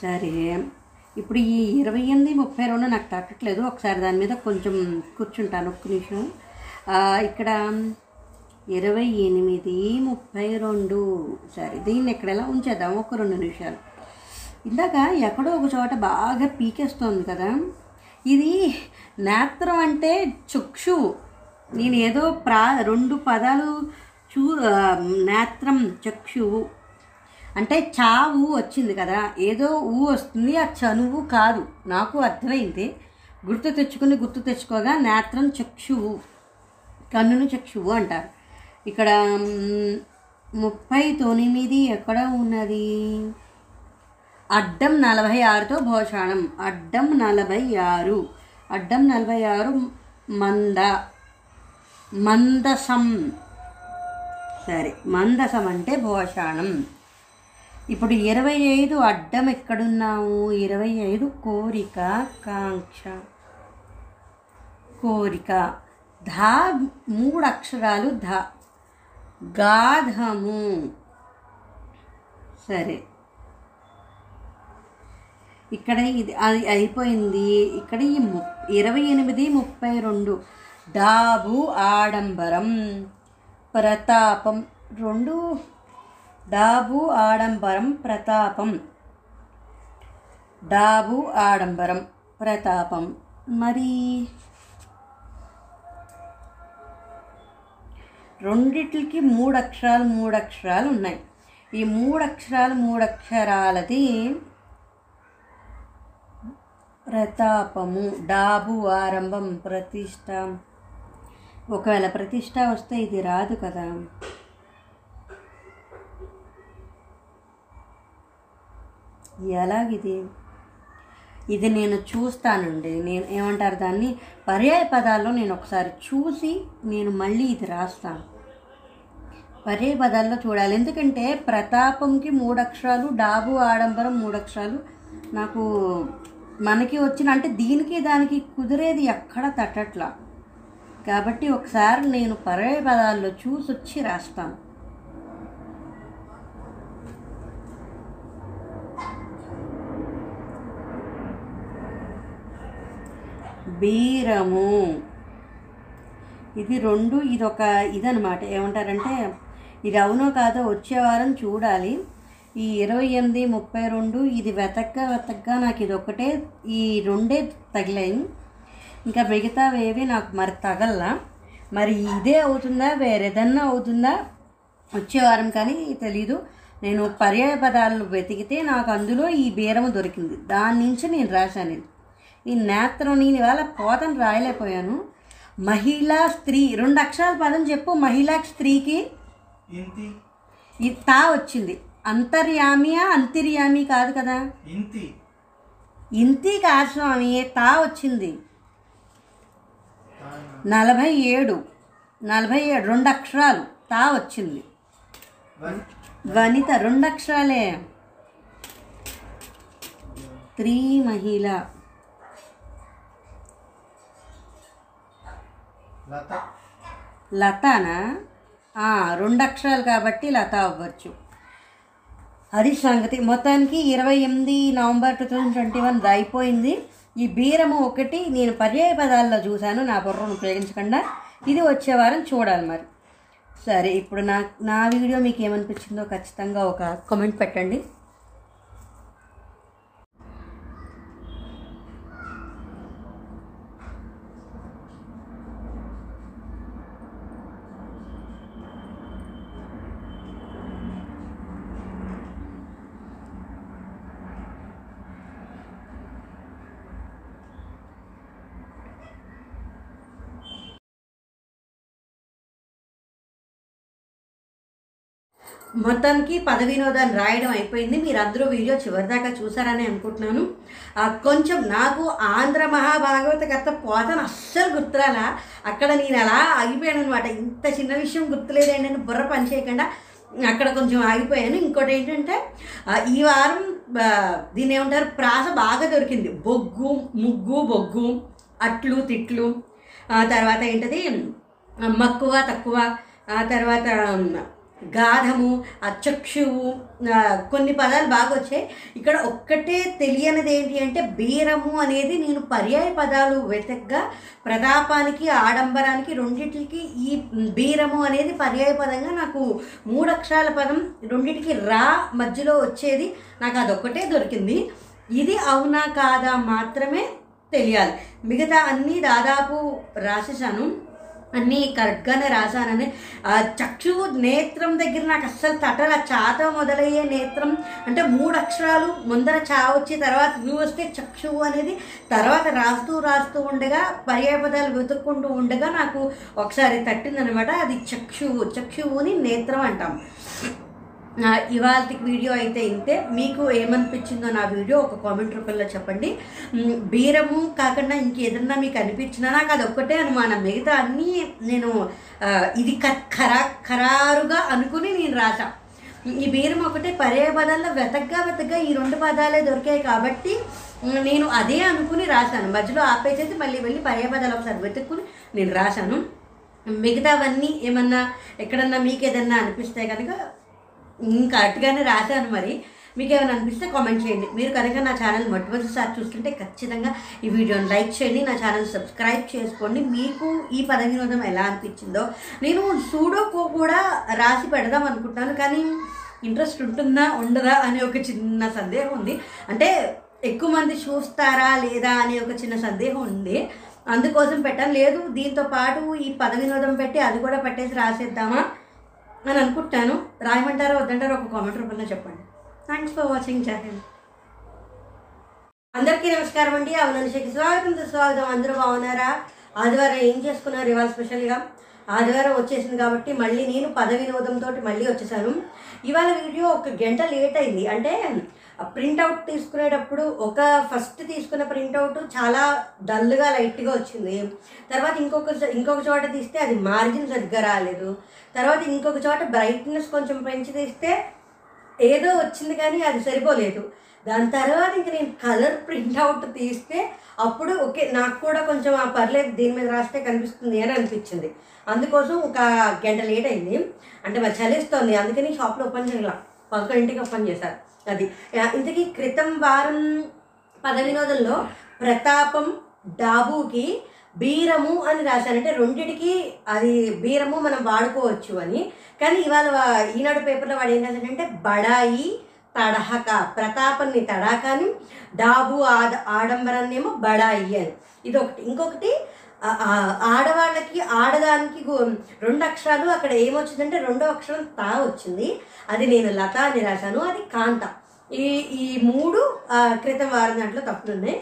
సరే ఇప్పుడు ఈ ఇరవై ఎనిమిది, ముప్పై రెండు నాకు తట్టట్లేదు. ఒకసారి దాని మీద కొంచెం కూర్చుంటాను, ఒక్క నిమిషం. ఇక్కడ ఇరవై ఎనిమిది, ముప్పై రెండు. సరే దీన్ని ఎక్కడైనా ఉంచేద్దాం ఒక రెండు నిమిషాలు. ఇందాక ఎక్కడో ఒక చోట బాగా పీకేస్తోంది కదా. ఇది నేత్రం అంటే చక్షువు. నేనేదో ప్రా రెండు పదాలు చూ నేత్రం చక్షువు అంటే చావు వచ్చింది కదా, ఏదో ఊ వస్తుంది, ఆ చనువు కాదు. నాకు అర్థమైంది, గుర్తు తెచ్చుకుని గుర్తు తెచ్చుకోగా నేత్రం చక్షువు, కన్నును చక్షువు అంటారు. ఇక్కడ ముప్పై తొమ్మిది ఎక్కడ ఉన్నది? అడ్డం నలభై ఆరుతో భోషణం. అడ్డం నలభై ఆరు అడ్డం నలభై ఆరు మంద మందసం. సరే, మందసం అంటే భోషణం. ఇప్పుడు ఇరవై ఐదు అడ్డం ఎక్కడున్నాము? ఇరవై ఐదు కోరిక, కాంక్ష, కోరిక. ధా మూడు అక్షరాలు ధా, గాధము. సరే, ఇక్కడ ఇది అది అయిపోయింది. ఇక్కడ ఈ ము ఇరవై ఎనిమిది ముప్పై రెండు డాబు ఆడంబరం, ప్రతాపం. రెండు డాబు ఆడంబరం, ప్రతాపం. డాబు ఆడంబరం, ప్రతాపం. మరి రెండిట్లకి మూడు అక్షరాలు మూడు అక్షరాలు ఉన్నాయి. ఈ మూడు అక్షరాలు మూడు అక్షరాలది ప్రతాపము. డాబు ఆరంభం, ప్రతిష్ట. ఒకవేళ ప్రతిష్ట వస్తే ఇది రాదు కదా. ఎలాగిది? ఇది నేను చూస్తానండి. నేను ఏమంటారు దాన్ని, పర్యాయ పదాల్లో నేను ఒకసారి చూసి నేను మళ్ళీ ఇది రాస్తాను. పర్యాయ పదాల్లో చూడాలి, ఎందుకంటే ప్రతాపంకి మూడు అక్షరాలు, డాబు ఆడంబరం మూడు అక్షరాలు. నాకు మనకి వచ్చిన అంటే దీనికి దానికి కుదిరేది ఎక్కడ తట్టట్లా. కాబట్టి ఒకసారి నేను పర్యాయ పదాల్లో చూసి వచ్చి రాస్తాను. బీరము. ఇది రెండు, ఇది ఒక ఇదనమాట. ఏమంటారంటే ఇది అవునో కాదో వచ్చే వారం చూడాలి. ఈ ఇరవై ఎనిమిది ముప్పై రెండు ఇది వెతగ్గా వెతగ్గా నాకు ఇది ఒకటే, ఈ రెండే తగిలాయి. ఇంకా మిగతావేవి నాకు మరి తగల్లా. మరి ఇదే అవుతుందా వేరేదన్నా అవుతుందా వచ్చే వారం కానీ తెలీదు. నేను పర్యాయ పదాలు వెతికితే నాకు అందులో ఈ బీరము దొరికింది, దాని నుంచి నేను రాశాను. ఇది ఈ నేత్రం నేను ఇవాళ పోతను రాయలేకపోయాను. మహిళా, స్త్రీ రెండు అక్షరాల పదం చెప్పు. మహిళా, స్త్రీకి ఈ తా వచ్చింది. అంతర్యామియా, అంతర్యామి కాదు కదా. ఇంతి కాదు స్వామి, తా వచ్చింది. నలభై ఏడు నలభై ఏడు రెండు అక్షరాలు తా వచ్చింది. వనిత రెండు అక్షరాలే. స్త్రీ, మహిళ. లతనా, రెండు అక్షరాలు కాబట్టి లత అవ్వచ్చు. అది సంగతి. మొత్తానికి ఇరవై ఎనిమిది November two thousand twenty one అయిపోయింది. ఈ బీరము ఒకటి నేను పర్యాయ పదాల్లో చూశాను, నా బుర్రను ఉపయోగించకుండా. ఇది వచ్చే వారం చూడాలి మరి. సరే, ఇప్పుడు నా నా వీడియో మీకు ఏమనిపించిందో ఖచ్చితంగా ఒక కామెంట్ పెట్టండి. మొత్తానికి పద వినోదాన్ని రాయడం అయిపోయింది. మీరు అందరూ వీడియో చివరిదాకా చూసారని అనుకుంటున్నాను. కొంచెం నాకు ఆంధ్ర మహాభాగవత కథ పోతను అస్సలు గుర్తురాలా. అక్కడ నేను అలా ఆగిపోయాను అనమాట. ఇంత చిన్న విషయం గుర్తులేదండి అని బుర్ర పని చేయకుండా అక్కడ కొంచెం ఆగిపోయాను. ఇంకోటి ఏంటంటే ఈ వారం దీన్ని ఏమంటారు, ప్రాస బాగా దొరికింది. బొగ్గు, ముగ్గు, బొగ్గు, అట్లు, తిట్లు, తర్వాత ఏంటది మక్కువ, తక్కువ, తర్వాత గాధము, అచక్షువు, కొన్ని పదాలు బాగా వచ్చాయి. ఇక్కడ ఒక్కటే తెలియనిది ఏంటి అంటే బీరము అనేది నేను పర్యాయ పదాలు వెతకగా ప్రతాపానికి, ఆడంబరానికి రెండింటికి ఈ బీరము అనేది పర్యాయ పదంగా నాకు మూడు అక్షరాల పదం రెండింటికి రా మధ్యలో వచ్చేది, నాకు అదొక్కటే దొరికింది. ఇది అవునా కాదా మాత్రమే తెలియాలి. మిగతా అన్నీ దాదాపు రాసేసాను, అన్నీ కరెక్ట్గానే రాశానని. చక్షు నేత్రం దగ్గర నాకు అస్సలు తటల చాత మొదలయ్యే నేత్రం అంటే మూడు అక్షరాలు ముందర చా వచ్చి తర్వాత యూ వస్తే చక్షువు అనేది తర్వాత రాస్తూ రాస్తూ ఉండగా పర్యాపదాలు వెతుక్కుంటూ ఉండగా నాకు ఒకసారి తట్టిందనమాట. అది చక్షువు, చక్షువుని నేత్రం అంటాం. ఇవాళకి వీడియో అయితే ఇంతే. మీకు ఏమనిపించిందో నా వీడియో ఒక కామెంట్ రూపంలో చెప్పండి. బీరము కాకుండా ఇంకేదన్నా మీకు అనిపించినా నాకు అది ఒక్కటే అనుమానం, మిగతా అన్నీ నేను ఇది ఖరా ఖరారుగా అనుకుని నేను రాసా. ఈ బీరం ఒకటే పర్యాయ పదాల్లో వెతగ్గా వెతగ్గా ఈ రెండు పదాలే దొరికాయి కాబట్టి నేను అదే అనుకుని రాశాను. మధ్యలో ఆపేసేసి మళ్ళీ వెళ్ళి పర్యాయ పదాలు ఒకసారి వెతుక్కుని నేను రాశాను. మిగతావన్నీ ఏమన్నా ఎక్కడన్నా మీకు ఏదన్నా అనిపిస్తే కనుక కరెక్ట్గానే రాశాను. మరి మీకు ఏమైనా అనిపిస్తే కామెంట్ చేయండి. మీరు కనుక నా ఛానల్ మొట్టమొదటిసారి చూస్తుంటే ఖచ్చితంగా ఈ వీడియోని లైక్ చేయండి, నా ఛానల్ సబ్స్క్రైబ్ చేసుకోండి. మీకు ఈ పద వినోదం ఎలా అనిపించిందో, నేను సూడోకో కూడా రాసి పెడదాం అనుకుంటున్నాను, కానీ ఇంట్రెస్ట్ ఉంటుందా ఉండదా అనే ఒక చిన్న సందేహం ఉంది. అంటే ఎక్కువ మంది చూస్తారా లేదా అనే ఒక చిన్న సందేహం ఉంది, అందుకోసం పెట్టాను. లేదు దీంతో పాటు ఈ పద వినోదం పెట్టి అది కూడా పెట్టేసి రాసేద్దామా అని అనుకుంటాను. రాయమంటారో వద్దంటారో ఒక కామెంట్ రూపంలో చెప్పండి. Thanks for watching. జై హింద్. అందరికీ నమస్కారం అండి. అవునండి, స్వాగతం స్వాగతం. అందరూ బాగున్నారా? ఆదివారం ఏం చేసుకున్నారు? ఇవాళ స్పెషల్గా ఆదివారం వచ్చేసింది కాబట్టి మళ్ళీ నేను పద వినోదంతో మళ్ళీ వచ్చేసాను. ఇవాళ వీడియో ఒక గంట లేట్ అయింది. అంటే ప్రింట్అవుట్ తీసుకునేటప్పుడు ఒక ఫస్ట్ తీసుకున్న ప్రింట్అవుట్ చాలా డల్గా లైట్గా వచ్చింది. తర్వాత ఇంకొక ఇంకొక చోట తీస్తే అది మార్జిన్ సరిగ్గా రాలేదు. తర్వాత ఇంకొక చోట బ్రైట్నెస్ కొంచెం పెంచి తీస్తే ఏదో వచ్చింది కానీ అది సరిపోలేదు. దాని తర్వాత ఇంక నేను కలర్ ప్రింట్అవుట్ తీస్తే అప్పుడు ఓకే నాకు కూడా కొంచెం ఆ పర్లేదు దీని మీద రాస్తే కనిపిస్తుంది అని అనిపించింది. అందుకోసం ఒక గంట లేట్ అయింది. అంటే మరి చలిస్తుంది అందుకని షాప్లో ఓపెన్ చేయాల, పదకొండింటికి ఓపెన్ చేశారు. అది ఇంతకీ క్రితం వారం పద వినోదంలో ప్రతాపం డాబుకి బీరము అని రాశానంటే రెండిటికి అది బీరము మనం వాడుకోవచ్చు అని. కానీ ఇవాళ ఈనాడు పేపర్లో వాడు ఏం రాశాడంటే బడాయి తడాక, ప్రతాపాన్ని తడాకాని, డాబు ఆడ ఆడంబరాన్ని ఏమో బడాయి అని. ఇది ఒకటి. ఇంకొకటి ఆడవాళ్ళకి ఆడదానికి రెండు అక్షరాలు అక్కడ ఏమొచ్చిందంటే రెండో అక్షరం తా వచ్చింది. అది నేను లత అని రాశాను, అది కాంత. ఈ ఈ మూడు క్రితం వారం దాంట్లో తప్పులున్నాయి,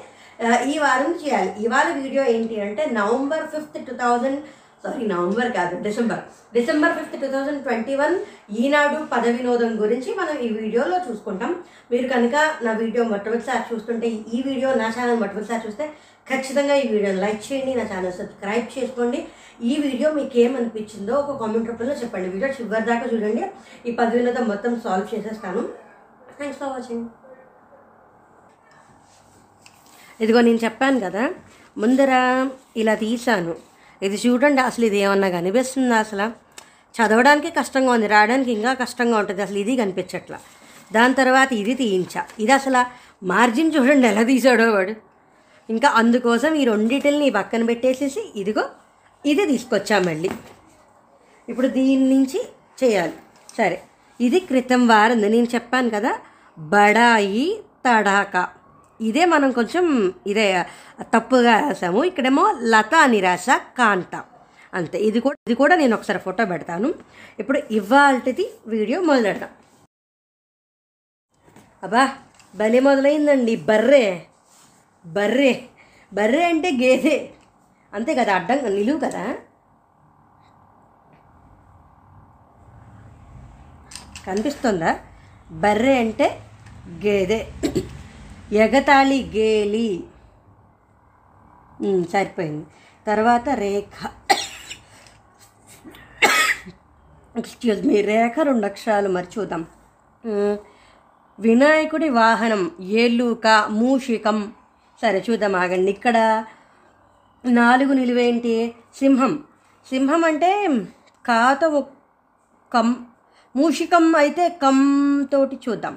ఈ వారం చేయాలి. ఇవాళ వీడియో ఏంటి అంటే November fifth two thousand sorry November కాదు December December fifth two thousand twenty one Eenadu పద వినోదం గురించి మనం ఈ వీడియోలో చూసుకుంటాం. మీరు కనుక నా వీడియో మొట్టమొదటిసారి చూస్తుంటే, ఈ వీడియో నా ఛానల్ మొట్టమొదటిసారి చూస్తే ఖచ్చితంగా ఈ వీడియోని లైక్ చేయండి, నా ఛానల్ సబ్స్క్రైబ్ చేసుకోండి. ఈ వీడియో మీకు ఏమనిపించిందో ఒక కామెంట్ రూపంలో చెప్పండి. వీడియో చివరి దాకా చూడండి, ఈ పద వినోదం మొత్తం సాల్వ్ చేసేస్తాను. Thanks for watching. ఇదిగో నేను చెప్పాను కదా ముందర ఇలా తీసాను, ఇది చూడండి. అసలు ఇది ఏమన్నా కనిపిస్తుందా? అసలు చదవడానికి కష్టంగా ఉంది, రాయడానికి ఇంకా కష్టంగా ఉంటుంది. అసలు ఇది కనిపించట్లా. దాని తర్వాత ఇది తీయించా. ఇది అసలు మార్జిన్ చూడండి ఎలా తీసాడో వాడు. ఇంకా అందుకోసం ఈ రెండింటిని పక్కన పెట్టేసేసి ఇదిగో ఇది తీసుకొచ్చా. మళ్ళీ ఇప్పుడు దీని నుంచి చేయాలి. సరే, ఇది క్రితం వారం నేను చెప్పాను కదా బడాయి తడాక, ఇదే మనం కొంచెం ఇదే తప్పుగా రాసాము. ఇక్కడేమో లత అని రాసా కాంత, అంతే. ఇది కూడా ఇది కూడా నేను ఒకసారి ఫోటో పెడతాను. ఇప్పుడు ఇవాల్టిది వీడియో మొదలెడతాం. అబ్బా భలే మొదలైందండి. బర్రే బర్రే బర్రే అంటే గేదె అంతే కదా, అడ్డంగా నిలువు కదా కనిపిస్తుందా. బర్రే అంటే గేదె. ఎగతాళి గేలి సరిపోయింది. తర్వాత రేఖ, ఎక్స్క్యూజ్ మీ, రేఖ రెండు అక్షరాలు మరి చూద్దాం. వినాయకుడి వాహనం ఏలుక మూషికం. సరే చూద్దాం, ఆగండి. ఇక్కడ నాలుగు నిలువేంటి? సింహం. సింహం అంటే కాతో కం, మూషికం అయితే కం తోటి చూద్దాం.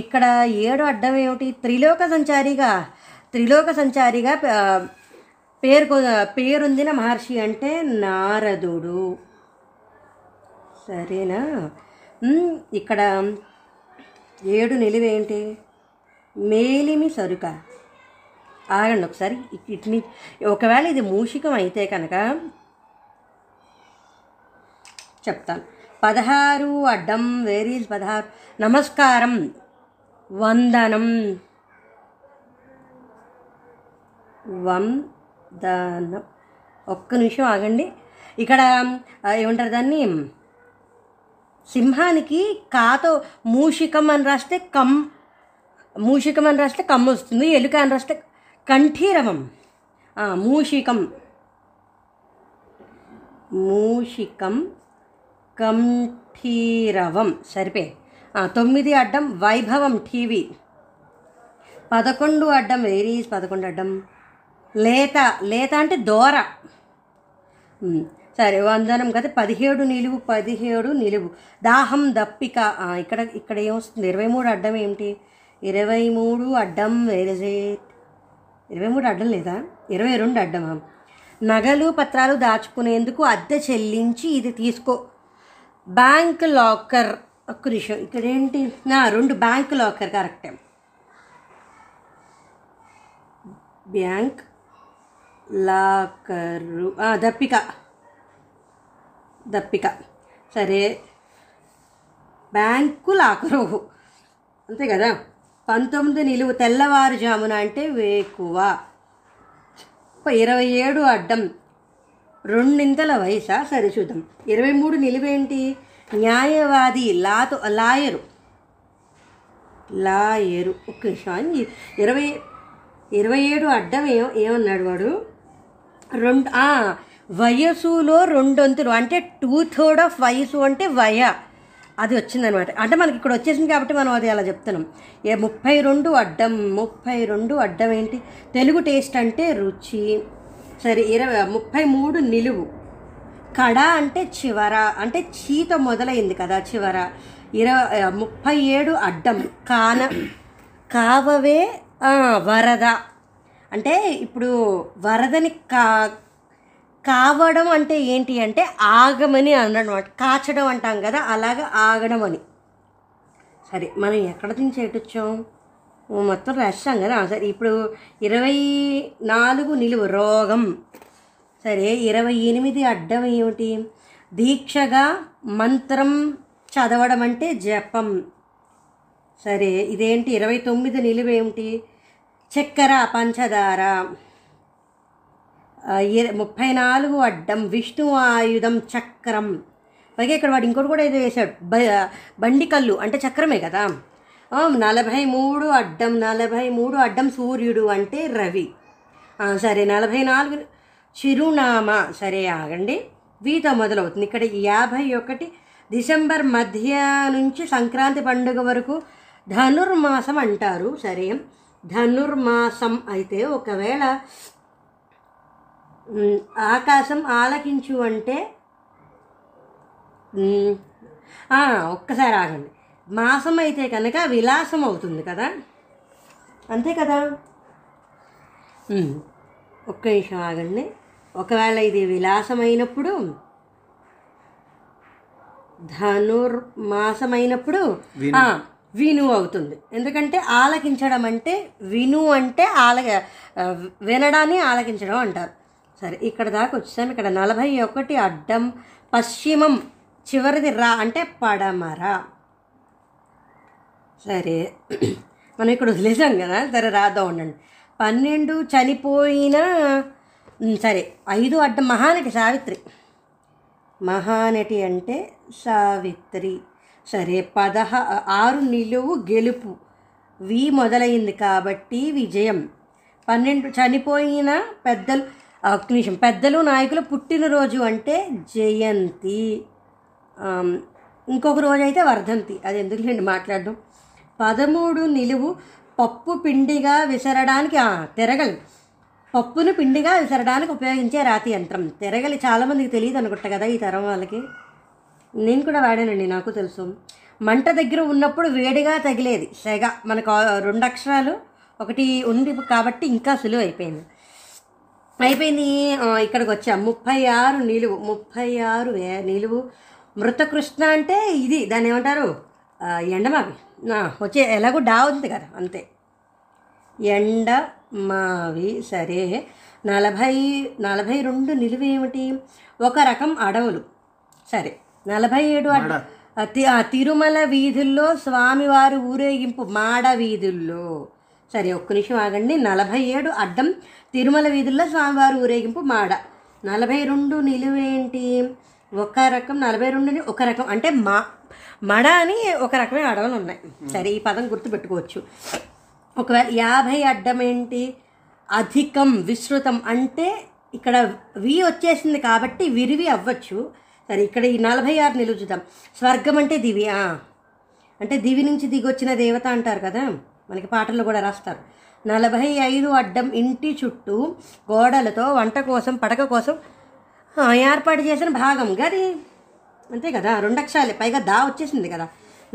ఇక్కడ ఏడు అడ్డం ఏమిటి? త్రిలోక సంచారిగా, త్రిలోక సంచారిగా పేరు పేరొందిన మహర్షి అంటే నారదుడు, సరేనా. ఇక్కడ ఏడు నిలువేంటి? మేలిమి సరుక, ఆగండి ఒకసారి ఇట్ని. ఒకవేళ ఇది మూషికం అయితే కనుక చెప్తాను. పదహారు అడ్డం వేరీస్ పదహారు. నమస్కారం, వందనం, వందనం. ఒక్క నిమిషం ఆగండి. ఇక్కడ ఏమంటారు దాన్ని? సింహానికి కాతో మూషికం అని రాస్తే కం, మూషికం అని రాస్తే కమ్ వస్తుంది. ఎలుక అని రాస్తే కంఠీరవం. మూషికం, మూషికం, కంఠీరవం సరిపోయి. తొమ్మిది అడ్డం వైభవం, టీవీ. పదకొండు అడ్డం వేరీస్ పదకొండు అడ్డం లేత. లేత అంటే దోర. సరే వందనం కదా. పదిహేడు నిలువు, పదిహేడు నిలువు. దాహం, దప్పిక. ఇక్కడ ఇక్కడ ఏమొస్తుంది? ఇరవై మూడు అడ్డం ఏమిటి? ఇరవై మూడు అడ్డం వేరేజేట్. ఇరవై మూడు అడ్డం లేదా? ఇరవై రెండు అడ్డం. నగలు పత్రాలు దాచుకునేందుకు అద్దె చెల్లించి ఇది తీసుకో. Bank locker. ఒక్క విషయం ఇక్కడ ఏంటి? నా రెండు బ్యాంక్ లాకర్ కరెక్టే. Bank locker. దప్పిక, దప్పిక సరే. బ్యాంకు లాకరు అంతే కదా. పంతొమ్మిది నిలువు తెల్లవారుజామున అంటే వేకువ. ఇరవై ఏడు అడ్డం రెండింతల వయసా? సరే చూద్దాం. ఇరవై మూడు నిలువేంటి? న్యాయవాది, లాతో లాయరు, లాయరు. ఒక్క విషయం. ఇరవై ఇరవై ఏడు అడ్డం ఏ ఏమన్నాడు వాడు? రెండు వయసులో రెండొంతులు అంటే టూ థర్డ్ ఆఫ్ వయసు అంటే వయ, అది వచ్చిందనమాట. అంటే మనకి ఇక్కడ వచ్చేసింది కాబట్టి మనం అది అలా చెప్తున్నాం. ఏ ముప్పై రెండు అడ్డం. ముప్పై రెండు అడ్డం ఏంటి? తెలుగు టేస్ట్ అంటే రుచి. సరే. ఇరవై ముప్పై మూడు నిలువు. కడ అంటే చివర, అంటే చీతో మొదలైంది కదా చివర. ఇరవై ముప్పై ఏడు అడ్డం కాన. కావవే వరద. అంటే ఇప్పుడు వరదని కా కావడం అంటే ఏంటి అంటే ఆగమని అన్నమాట. కాచడం అంటాం కదా, అలాగ ఆగడం అని. సరే మనం ఎక్కడ నుంచి ఎటొచ్చాం? మొత్తం రాస్తాం కదా. సరే ఇప్పుడు ఇరవై నాలుగు నిలువు రోగం. సరే ఇరవై ఎనిమిది అడ్డం ఏమిటి? దీక్షగా మంత్రం చదవడం అంటే జపం. సరే ఇదేంటి? ఇరవై తొమ్మిది నిలువ ఏమిటి? చక్కెర, పంచదార. ముప్పై నాలుగు అడ్డం విష్ణు ఆయుధం, చక్రం. పైగా ఇక్కడ వాడు ఇంకోటి కూడా ఏదో వేశాడు, బ బండి కళ్ళు అంటే చక్రమే కదా. నలభై మూడు అడ్డం నలభై మూడు అడ్డం సూర్యుడు అంటే రవి. సరే నలభై నాలుగు చిరునామా. సరే ఆగండి, వీతో మొదలవుతుంది. ఇక్కడ యాభై ఒకటి డిసెంబర్ మధ్య నుంచి సంక్రాంతి పండుగ వరకు ధనుర్మాసం అంటారు. సరే ధనుర్మాసం అయితే ఒకవేళ ఆకాశం ఆలకించు అంటే ఒక్కసారి ఆగండి. మాసం అయితే కనుక విలాసం అవుతుంది కదా, అంతే కదా. ఒక్క నిమిషం ఆగండి. ఒకవేళ ఇది విలాసమైనప్పుడు, ధనుర్మాసమైనప్పుడు విను అవుతుంది. ఎందుకంటే ఆలకించడం అంటే విను అంటే ఆల వినడాన్ని ఆలకించడం అంటారు. సరే ఇక్కడ దాకా వచ్చేసాము. ఇక్కడ నలభై ఒకటి అడ్డం పశ్చిమం. చివరిది రా అంటే పడమర. సరే మనం ఇక్కడ వదిలేసాం కదా. సరే రాదా ఉండండి. పన్నెండు చనిపోయిన. సరే ఐదు అడ్డం మహానటి, సావిత్రి. మహానటి అంటే సావిత్రి. సరే పదహ ఆరు నిలువు గెలుపు. వి మొదలైంది కాబట్టి విజయం. పన్నెండు చనిపోయిన పెద్దలు. ఒక్క నిమిషం. పెద్దలు, నాయకులు, పుట్టినరోజు అంటే జయంతి. ఇంకొక రోజు అయితే వర్ధంతి. అది ఎందుకు నేను మాట్లాడడం. పదమూడు నిలువు పప్పు పిండిగా విసరడానికి. తిరగలి. పప్పును పిండిగా విసరడానికి ఉపయోగించే రాతి యంత్రం తిరగలి. చాలామందికి తెలియదు అనుకుంటా కదా ఈ తరం వాళ్ళకి. నేను కూడా వాడానండి, నాకు తెలుసు. మంట దగ్గర ఉన్నప్పుడు వేడిగా తగిలేది సెగ. మనకు రెండు అక్షరాలు ఒకటి ఉంది కాబట్టి ఇంకా సులువు అయిపోయింది. అయిపోయింది. ఇక్కడికి వచ్చా. ముప్పై ఆరు నిలువు. ముప్పై ఆరు నిలువు మృతకృష్ణ అంటే ఇది దాన్ని ఏమంటారు? ఎండమావి. వచ్చే ఎలాగో డా ఉంది కదా, అంతే. ఎండ మావి సరే. నలభై నలభై రెండు నిలువేమిటి? ఒక రకం అడవులు. సరే, నలభై ఏడు తిరుమల వీధుల్లో స్వామివారు ఊరేగింపు మాడ వీధుల్లో. సరే, ఒక్క నిమిషం ఆగండి. నలభై ఏడు అడ్డం తిరుమల వీధుల్లో స్వామివారు ఊరేగింపు మాడ. నలభై రెండు నిలువేంటి? ఒక రకం. నలభై రెండుని ఒక రకం అంటే మా మడ అని ఒక రకమైన అడవులు ఉన్నాయి. సరే, ఈ పదం గుర్తుపెట్టుకోవచ్చు. ఒకవేళ యాభై అడ్డం ఏంటి? అధికం, విస్తృతం. అంటే ఇక్కడ వి వచ్చేసింది కాబట్టి విరివి అవ్వచ్చు. సరే, ఇక్కడ ఈ నలభై ఆరు నిలుచుదాం. స్వర్గం అంటే దివి, అంటే దివి నుంచి దిగొచ్చిన దేవత అంటారు కదా, మనకి పాటల్లో కూడా రాస్తారు. నలభై ఐదు అడ్డం ఇంటి చుట్టూ గోడలతో వంట కోసం పడక కోసం ఏర్పాటు చేసిన భాగం గది, అంతే కదా. రెండు అక్షరాలే, పైగా దా వచ్చేసింది కదా.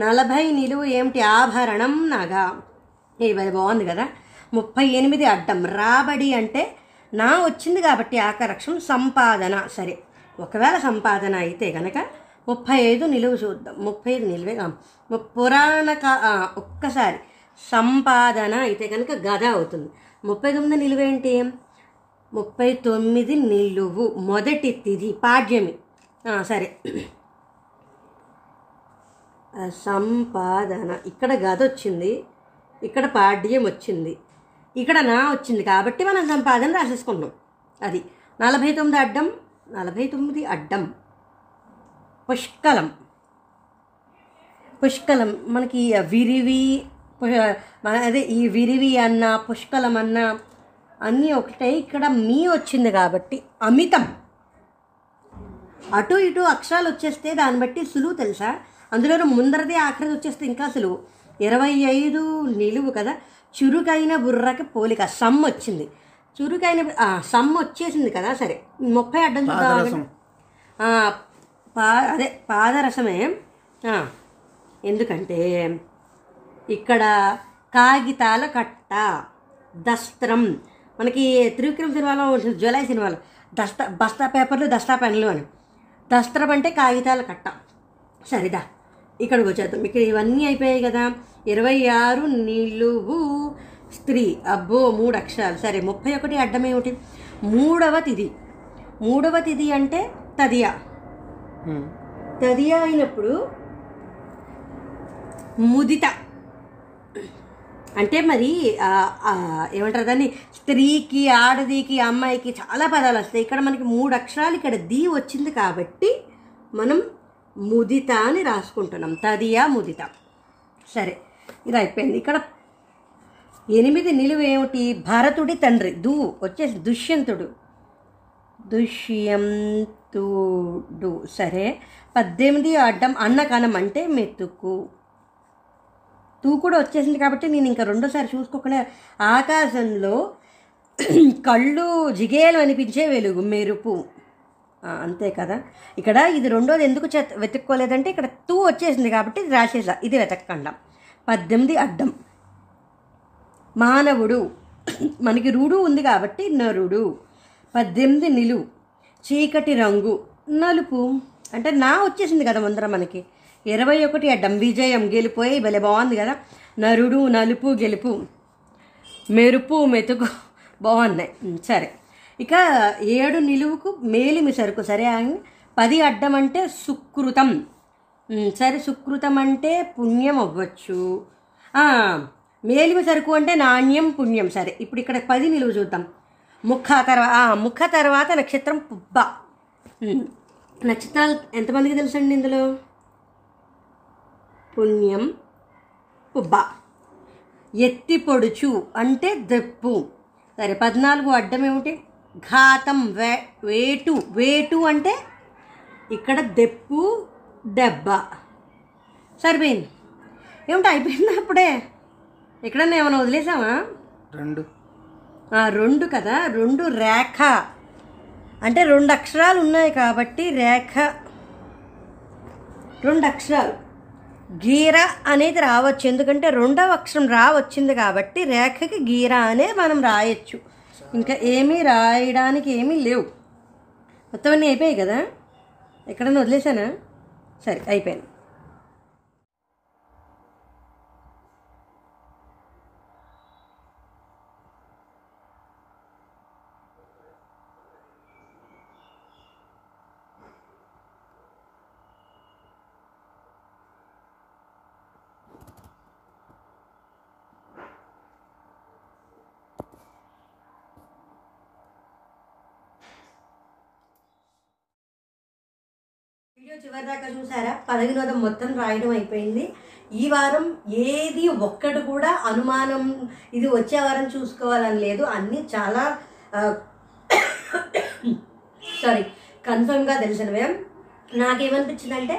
నలభై నిలువు ఏమిటి? ఆభరణం, నగా. ఇది బాగుంది కదా. ముప్పై ఎనిమిది అడ్డం రాబడి. అంటే నా వచ్చింది కాబట్టి ఆకరక్షం సంపాదన. సరే, ఒకవేళ సంపాదన అయితే కనుక ముప్పై ఐదు నిలువు చూద్దాం. ముప్పై ఐదు నిలువే పురాణ కా ఒక్కసారి సంపాదన అయితే కనుక గద అవుతుంది. ముప్పై తొమ్మిది నిలువేంటి? ముప్పై తొమ్మిది నిలువు మొదటి తిది పాడ్యమి. సరే, సంపాదన ఇక్కడ గద వచ్చింది, ఇక్కడ పాడ్యం వచ్చింది, ఇక్కడ నా వచ్చింది కాబట్టి మనం సంపాదన రాసేసుకున్నాం. అది నలభై తొమ్మిది అడ్డం. నలభై తొమ్మిది అడ్డం పుష్కలం. పుష్కలం మనకి విరివి, అదే ఈ విరివి అన్న పుష్కలం అన్న అన్నీ ఒకటే. ఇక్కడ మీ వచ్చింది కాబట్టి అమితం. అటు ఇటు అక్షరాలు వచ్చేస్తే దాన్ని బట్టి సులువు తెలుసా. అందులోనూ ముందరదే ఆఖరిది వచ్చేస్తే ఇంకా సులువు. ఇరవై ఐదు నిలువు కదా. చురుకైన బుర్రకి పోలిక సమ్ము వచ్చింది. చురుకైన సమ్ము వచ్చేసింది కదా. సరే, ముప్పై అడ్డం చూద్దాం. పా అదే పాదరసమే. ఎందుకంటే ఇక్కడ కాగితాల కట్ట, దస్త్రం. మనకి త్రివిక్రమ్ సినిమాలో, జులై సినిమాలో దస్తా బస్తా పేపర్లు, దస్తా పెన్నులు అని. దస్త్రం అంటే కాగితాల కట్ట. సరేదా, ఇక్కడికి వచ్చేద్దాం. ఇక్కడ ఇవన్నీ అయిపోయాయి కదా. ఇరవై ఆరు నిలువు స్త్రీ. అబ్బో, మూడు అక్షరాలు. సరే, ముప్పై ఒకటి అడ్డం ఏమిటి? మూడవ తిది. మూడవ తిది అంటే తదియా. తదియా అయినప్పుడు ముదిత అంటే మరి ఏమంటారు దాన్ని? స్త్రీకి, ఆడదికి, అమ్మాయికి చాలా పదాలు వస్తాయి. ఇక్కడ మనకి మూడు అక్షరాలు, ఇక్కడ ది వచ్చింది కాబట్టి మనం ముదిత అని రాసుకుంటున్నాం. తదియా ముదిత. సరే, ఇది అయిపోయింది. ఇక్కడ ఎనిమిది నిలువ ఏమిటి? భరతుడి తండ్రి. దు వచ్చేసి దుష్యంతుడు. దుష్యంతుడు. సరే, పద్దెనిమిది అడ్డం అన్నకనం అంటే మెతుకు. తూ కూడా వచ్చేసింది కాబట్టి నేను ఇంకా రెండోసారి చూసుకోకుండా, ఆకాశంలో కళ్ళు జిగేలు అనిపించే వెలుగు, మెరుపు, అంతే కదా. ఇక్కడ ఇది రెండోది ఎందుకు చె వెతుక్కోలేదంటే ఇక్కడ తూ వచ్చేసింది కాబట్టి ఇది రాసేసా, ఇది వెతక్కండా. పద్దెనిమిది అడ్డం మానవుడు. మనకి రుడు ఉంది కాబట్టి నరుడు. పద్దెనిమిది నిలువు చీకటి రంగు, నలుపు. అంటే నా వచ్చేసింది కదా ముందర మనకి. ఇరవై ఒకటి అడ్డం విజయం, గెలిపోయి. భలే బాగుంది కదా. నరుడు, నలుపు, గెలుపు, మెరుపు, మెతుకు బాగున్నాయి. సరే, ఇక ఏడు నిలువుకు మేలిమి సరుకు. సరే, పది అడ్డం అంటే సుకృతం. సరే, సుకృతం అంటే పుణ్యం అవ్వచ్చు. మేలిమి సరుకు అంటే నాణ్యం, పుణ్యం. సరే, ఇప్పుడు ఇక్కడ పది నిలువు చూద్దాం. ముఖ తర్వాత ముఖ తర్వాత నక్షత్రం పుబ్బ. నక్షత్రాలు ఎంతమందికి తెలుసండి? ఇందులో పుణ్యం, పుబ్బ. ఎత్తి పొడుచు అంటే దెప్పు. సరే, పద్నాలుగు అడ్డం ఏమిటి? ఘాతం, వే వేటు వేటు అంటే ఇక్కడ దెప్పు, దెబ్బ. సరిపోయింది. ఏమిటి, అయిపోయింది అప్పుడే? ఎక్కడన్నా ఏమైనా వదిలేసామా? రెండు రెండు కదా. రెండు రేఖ అంటే రెండు అక్షరాలు ఉన్నాయి కాబట్టి రేఖ, రెండు అక్షరాలు. గీర అనేది రావచ్చు, ఎందుకంటే రెండవ అక్షరం రా వచ్చింది కాబట్టి రేఖకి గీర అనే మనం రాయొచ్చు. ఇంకా ఏమీ రాయడానికి ఏమీ లేవు. మొత్తం అన్నీ అయిపోయాయి కదా. ఎక్కడన్నా వదిలేసానా? సరే, అయిపోయింది. చివరి దాకా చూసారా? పదవినోదం మొత్తం రాయడం అయిపోయింది. ఈ వారం ఏది ఒక్కటి కూడా అనుమానం ఇది వచ్చే వారం చూసుకోవాలని లేదు, అన్నీ చాలా సారీ కన్ఫర్మ్గా తెలిసినవే. నాకేమనిపించిందంటే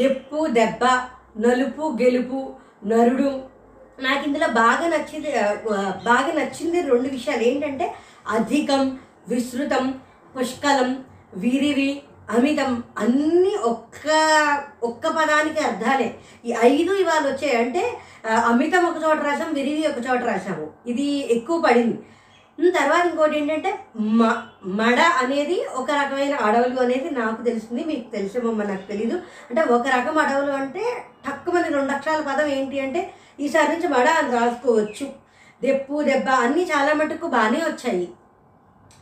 దెప్పు దెబ్బ, నలుపు గెలుపు, నరుడు, నాకు ఇందులో బాగా నచ్చింది బాగా నచ్చింది రెండు విషయాలు ఏంటంటే అధికం, విస్తృతం, పుష్కలం, విరివి, అమితం, అన్నీ ఒక్క ఒక్క పదానికి అర్థాలే. ఈ ఐదు ఇవాళ వచ్చాయంటే అమితం ఒక చోట రాసాం, విరివి ఒక చోట రాసాము, ఇది ఎక్కువ పడింది. తర్వాత ఇంకోటి ఏంటంటే మ మడ అనేది ఒక రకమైన అడవులు అనేది నాకు తెలిసింది, మీకు తెలిసేమో నాకు తెలీదు. అంటే ఒక రకం అడవులు అంటే తక్కువ మంది రెండు లక్షల పదం ఏంటి అంటే ఈసారి నుంచి మడ అని రాసుకోవచ్చు. దెప్పు దెబ్బ అన్నీ చాలా మటుకు బాగానే వచ్చాయి.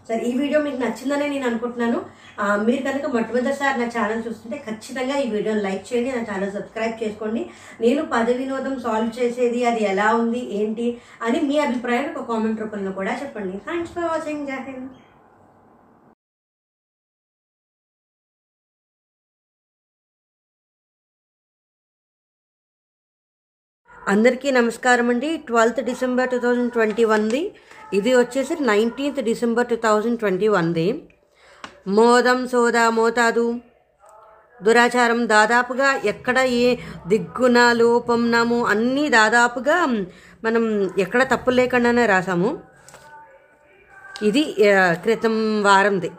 సరే, ఈ వీడియో మీకు నచ్చిందనే నేను అనుకుంటున్నాను. మీరు కనుక మొట్టమొదటిసారి నా ఛానల్ చూస్తుంటే ఖచ్చితంగా ఈ వీడియోని లైక్ చేయండి, నా ఛానల్ సబ్స్క్రైబ్ చేసుకోండి. నేను పదవి వినోదం సాల్వ్ చేసేది అది ఎలా ఉంది ఏంటి అని మీ అభిప్రాయాన్ని ఒక కామెంట్ రూపంలో కూడా చెప్పండి. Thanks for watching. జై హింద్. అందరికీ నమస్కారం అండి. Twelfth December two thousand twenty వన్ది ఇది వచ్చేసి nineteenth December two thousand twenty వన్ది మోదం సోదా మోతాదు దురాచారం దాదాపుగా ఎక్కడ ఏ దిగ్గున లోపంనాము అన్నీ దాదాపుగా మనం ఎక్కడ తప్పు లేకుండానే రాసాము. ఇది క్రితం వారంది,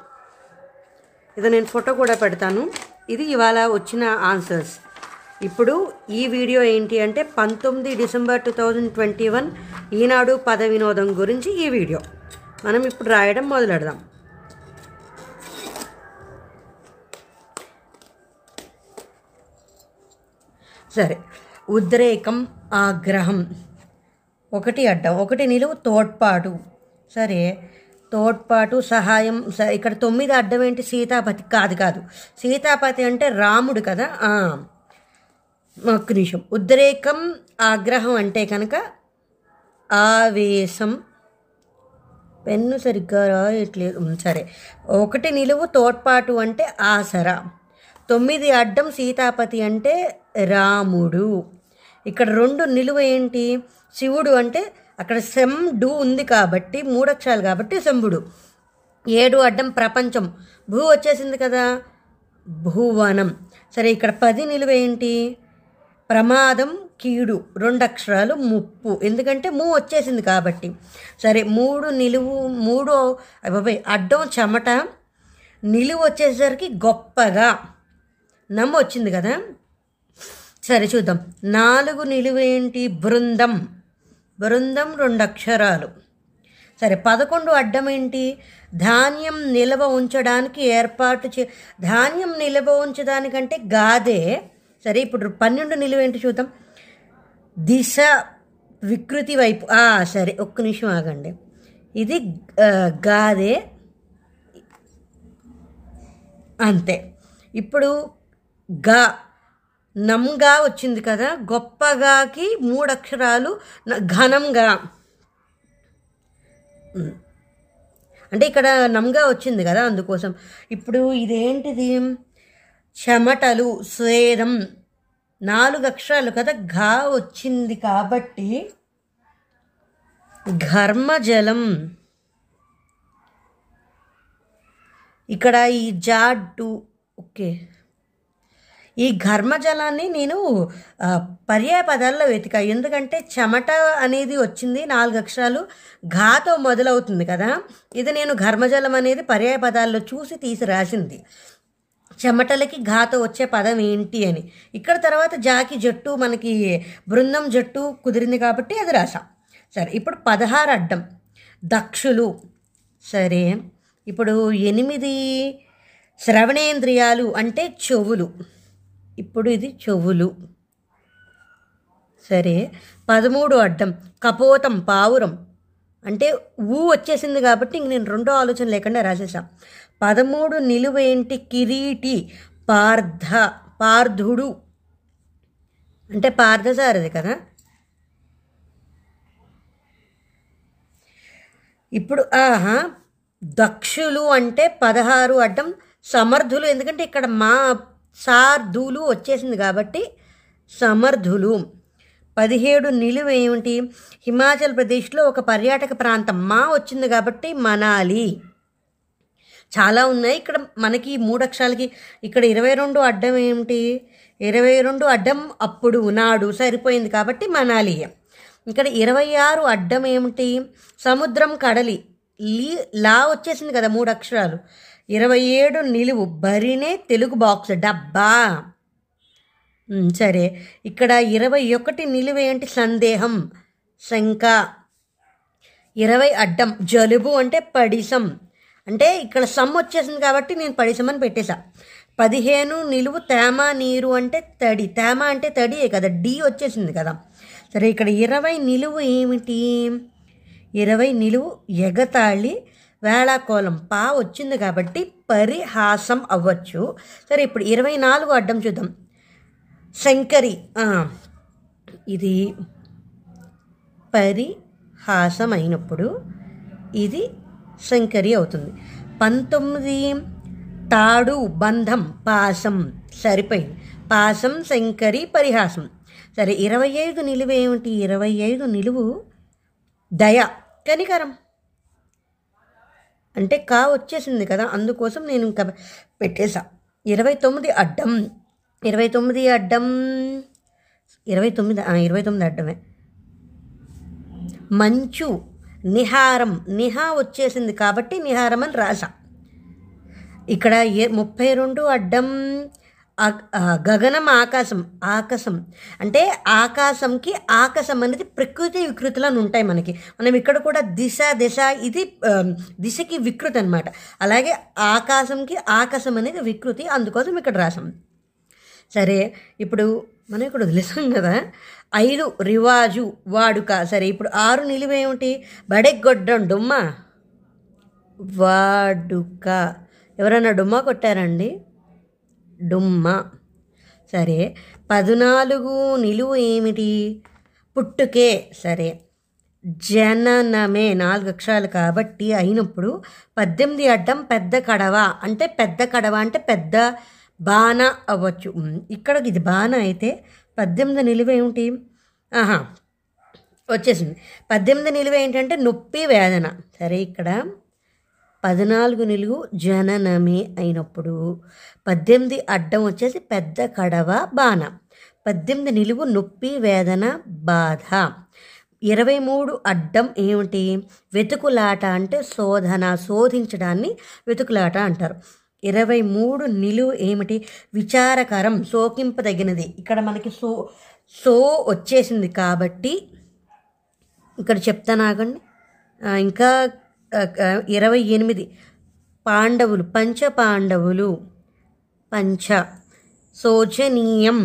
ఇది నేను ఫోటో కూడా పెడతాను. ఇది ఇవాళ వచ్చిన ఆన్సర్స్. ఇప్పుడు ఈ వీడియో ఏంటి అంటే పంతొమ్మిది December two thousand twenty one Eenadu పద వినోదం గురించి ఈ వీడియో. మనం ఇప్పుడు రాయడం మొదలెడదాం. సరే, ఉద్రేకం, ఆగ్రహం, ఒకటి అడ్డం, ఒకటి నిలువు, తోడ్పాటు. సరే, తోడ్పాటు, సహాయం. ఇక్కడ తొమ్మిది అడ్డం ఏంటి? సీతాపతి కాదు కాదు సీతాపతి అంటే రాముడు కదా. ఒక్క నిమిషం. ఉద్రేకం, ఆగ్రహం అంటే కనుక ఆవేశం. పెన్ను సరిగ్గా రాయట్లేదు. సరే, ఒకటి నిలువు, తోడ్పాటు అంటే ఆసరా. తొమ్మిది అడ్డం సీతాపతి అంటే రాముడు. ఇక్కడ రెండు నిలువ ఏంటి? శివుడు అంటే అక్కడ శం డు ఉంది కాబట్టి మూడక్షరాలు కాబట్టి శంభుడు. ఏడు అడ్డం ప్రపంచం, భూ వచ్చేసింది కదా భువనం. సరే, ఇక్కడ పది నిలువ ఏంటి? ప్రమాదం, కీడు, రెండు అక్షరాలు ముప్పు, ఎందుకంటే మూ వచ్చేసింది కాబట్టి. సరే, మూడు నిలువు, మూడో బాబాయ్ అడ్డం చెమట, నిలువు వచ్చేసరికి గొప్పగా నమ్మ వచ్చింది కదా. సరే చూద్దాం. నాలుగు నిలువ ఏంటి? బృందం, బృందం రెండు అక్షరాలు. సరే, పదకొండు అడ్డం ఏంటి? ధాన్యం నిల్వ ఉంచడానికి ఏర్పాటు చే ధాన్యం నిల్వ ఉంచడానికంటే గాదే. సరే, ఇప్పుడు పన్నెండు నిలువ ఏంటి చూద్దాం? దిశ, వికృతి వైపు. సరే, ఒక్క నిమిషం ఆగండి, ఇది గాదే అంతే. ఇప్పుడు గా నమ్గా వచ్చింది కదా, గొప్పగాకి మూడు అక్షరాలు ఘనంగా. అంటే ఇక్కడ నమ్గా వచ్చింది కదా అందుకోసం. ఇప్పుడు ఇదేంటిది? చెమటలు, స్వేదం, నాలుగు అక్షరాలు కదా, ఘా వచ్చింది కాబట్టి ఘర్మజలం. ఇక్కడ ఈ జాడ్డు ఓకే. ఈ ఘర్మజలాన్ని నేను పర్యాయ పదాల్లో వెతికా, ఎందుకంటే చెమట అనేది వచ్చింది నాలుగు అక్షరాలు ఘాతో మొదలవుతుంది కదా, ఇది నేను ఘర్మజలం అనేది పర్యాయ పదాల్లో చూసి తీసి రాసింది. చెమటలకి ఘాతో వచ్చే పదం ఏంటి అని. ఇక్కడ తర్వాత జాకి జట్టు, మనకి బృందం జట్టు కుదిరింది కాబట్టి అది రాసాం. సరే, ఇప్పుడు పదహారు అడ్డం దక్షులు. సరే, ఇప్పుడు ఎనిమిది శ్రవణేంద్రియాలు అంటే చెవులు. ఇప్పుడు ఇది చెవులు. సరే, పదమూడు అడ్డం కపోతం, పావురం అంటే ఊ వచ్చేసింది కాబట్టి ఇంక నేను రెండో ఆలోచన లేకుండా రాసేసాం. పదమూడు నిలువ ఏంటి? కిరీటి, పార్థ, పార్థుడు అంటే పార్థసారథి కదా. ఇప్పుడు ఆహా దక్షులు అంటే పదహారు అడ్డం సమర్థులు, ఎందుకంటే ఇక్కడ మా సార్ధులు వచ్చేసింది కాబట్టి సమర్థులు. పదిహేడు నిలువ ఏమిటి? హిమాచల్ ప్రదేశ్లో ఒక పర్యాటక ప్రాంతం మా వచ్చింది కాబట్టి మనాలి. చాలా ఉన్నాయి ఇక్కడ మనకి మూడు అక్షరాలకి. ఇక్కడ ఇరవై రెండు అడ్డం ఏమిటి? ఇరవై రెండు అడ్డం అప్పుడు నాడు సరిపోయింది కాబట్టి మనాలి. ఇక్కడ ఇరవై ఆరు అడ్డం ఏమిటి? సముద్రం కడలి. లీ లా వచ్చేసింది కదా మూడు అక్షరాలు. ఇరవై ఏడు నిలువు బరినే తెలుగు బాక్స్ డబ్బా. సరే, ఇక్కడ ఇరవై ఒకటి నిలువ ఏంటి? సందేహం శంక. ఇరవై అడ్డం జలుబు అంటే పడిసం. అంటే ఇక్కడ సమ్ వచ్చేసింది కాబట్టి నేను పడిసం అని పెట్టేశా. పదిహేను నిలువు తేమ నీరు అంటే తడి. తేమ అంటే తడియే కదా, డి వచ్చేసింది కదా. సరే, ఇక్కడ ఇరవై నిలువు ఏమిటి? ఇరవై నిలువు ఎగతాళి వేళాకోళం పా వచ్చింది కాబట్టి పరిహాసం అవ్వచ్చు. సరే, ఇప్పుడు ఇరవై నాలుగు అడ్డం చూద్దాం. శంకరి. ఇది పరిహాసం అయినప్పుడు ఇది శంకరి అవుతుంది. పంతొమ్మిది తాడు బంధం పాసం సరిపోయింది. పాసం శంకరి పరిహాసం. సరే, ఇరవై ఐదు నిలువ ఏమిటి? ఇరవై ఐదు నిలువు దయ కనికరం. అంటే కా వచ్చేసింది కదా, అందుకోసం నేను ఇంకా పెట్టేశా. ఇరవై తొమ్మిది అడ్డం. ఇరవై తొమ్మిది అడ్డం ఇరవై తొమ్మిది ఇరవై తొమ్మిది అడ్డమే మంచు. నిహారం. నిహా వచ్చేసింది కాబట్టి నిహారం అని రాసా. ఇక్కడ ముప్పై రెండు అడ్డం గగనం ఆకాశం. ఆకాశం అంటే ఆకాశంకి ఆకాశం అనేది ప్రకృతి వికృతులను ఉంటాయి మనకి. మనం ఇక్కడ కూడా దిశ దిశ ఇది దిశకి వికృతి అనమాట. అలాగే ఆకాశంకి ఆకాశం అనేది వికృతి, అందుకోసం ఇక్కడ రాసాం. సరే, ఇప్పుడు మనం ఇక్కడ వదిలేసాం కదా. ఐదు రివాజు వాడుక. సరే, ఇప్పుడు ఆరు నిలువ ఏమిటి? బడెగొడ్డం డుమ్మ వాడుక. ఎవరైనా డుమ్మా కొట్టారండి? డుమ్మా. సరే, పద్నాలుగు నిలువ ఏమిటి? పుట్టుకే. సరే, జననమే నాలుగు అక్షరాలు కాబట్టి అయినప్పుడు పద్దెనిమిది అడ్డం పెద్ద కడవ. అంటే పెద్ద కడవ అంటే పెద్ద బాణ అవ్వచ్చు. ఇక్కడ ఇది బాణ అయితే పద్దెనిమిది నిలువ ఏమిటి? ఆహా వచ్చేసింది. పద్దెనిమిది నిలువ ఏంటంటే నొప్పి వేదన. సరే, ఇక్కడ పద్నాలుగు నిలువు జననమే అయినప్పుడు పద్దెనిమిది అడ్డం వచ్చేసి పెద్ద కడవ బాణ. పద్దెనిమిది నిలువు నొప్పి వేదన బాధ. ఇరవై మూడు అడ్డం ఏమిటి? వెతుకులాట అంటే శోధన. శోధించడాన్ని వెతుకులాట అంటారు. ఇరవై మూడు నిలువు ఏమిటి? విచారకరం శోకింపదగినది. ఇక్కడ మనకి సో సో వచ్చేసింది కాబట్టి ఇక్కడ చెప్తాను ఆగండి. ఇంకా ఇరవై ఎనిమిది పాండవులు. పంచ పాండవులు పంచ. శోచనీయం.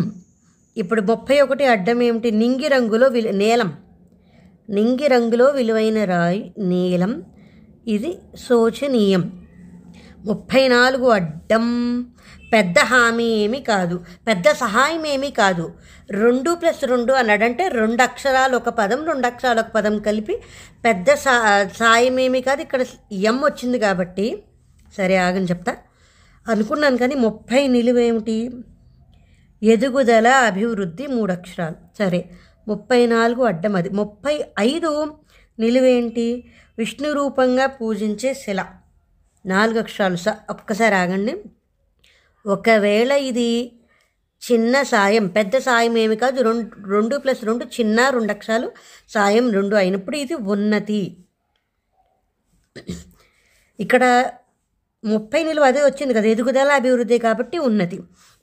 ఇప్పుడు ముప్పై ఒకటి అడ్డం ఏమిటి? నింగి రంగులో విలు నీలం. నింగి రంగులో విలువైన రాయి నీలం. ఇది శోచనీయం. ముప్పై నాలుగు అడ్డం పెద్ద హామీ ఏమీ కాదు, పెద్ద సహాయం ఏమీ కాదు. రెండు ప్లస్ రెండు అన్నాడంటే రెండు అక్షరాలు ఒక పదం, రెండు అక్షరాలు ఒక పదం కలిపి పెద్ద సా సాయం ఏమీ కాదు. ఇక్కడ ఎం వచ్చింది కాబట్టి సరే ఆగని చెప్తా అనుకున్నాను, కానీ ముప్పై నిలువ ఏమిటి? ఎదుగుదల అభివృద్ధి మూడు అక్షరాలు. సరే, ముప్పై నాలుగు అడ్డం అది. ముప్పై ఐదు నిలువేంటి? విష్ణు రూపంగా పూజించే శిల నాలుగు అక్షరాలు. స ఒక్కసారి ఆగండి. ఒకవేళ ఇది చిన్న సాయం, పెద్ద సాయం ఏమి కాదు, రెండు రెండు ప్లస్ రెండు చిన్న రెండు అక్షరాలు సాయం రెండు అయినప్పుడు ఇది ఉన్నతి. ఇక్కడ ముప్పై నిలువ అదే వచ్చింది కదా, ఎదుగుదల అభివృద్ధి కాబట్టి ఉన్నతి.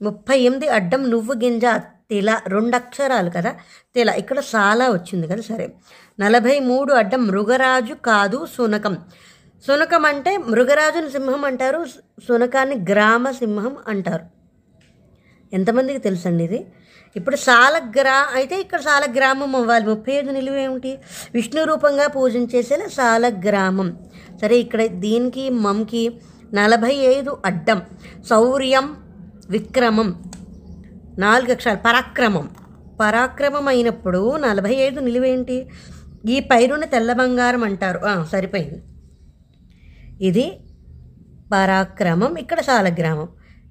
ముప్పై ఎనిమిది అడ్డం నువ్వు గింజ తెల. రెండు అక్షరాలు కదా తెల, ఇక్కడ చాలా వచ్చింది కదా. సరే, నలభై మూడు అడ్డం మృగరాజు కాదు శునకం. శునకం అంటే మృగరాజుని సింహం అంటారు, శునకాన్ని గ్రామ సింహం అంటారు. ఎంతమందికి తెలుసండి ఇది? ఇప్పుడు సాలగ్రా అయితే ఇక్కడ సాలగ్రామం అవ్వాలి. ముప్పై ఐదు నిలువ ఏమిటి? విష్ణు రూపంగా పూజించేసిన సాలగ్రామం. సరే, ఇక్కడ దీనికి మమ్కి నలభై ఐదు అడ్డం శౌర్యం విక్రమం నాలుగు అక్షరాలు పరాక్రమం. పరాక్రమం అయినప్పుడు నలభై ఐదు నిలువేంటి? ఈ పైరుని తెల్ల బంగారం అంటారు. సరిపోయింది, ఇది పరాక్రమం. ఇక్కడ సాలగ్రామం.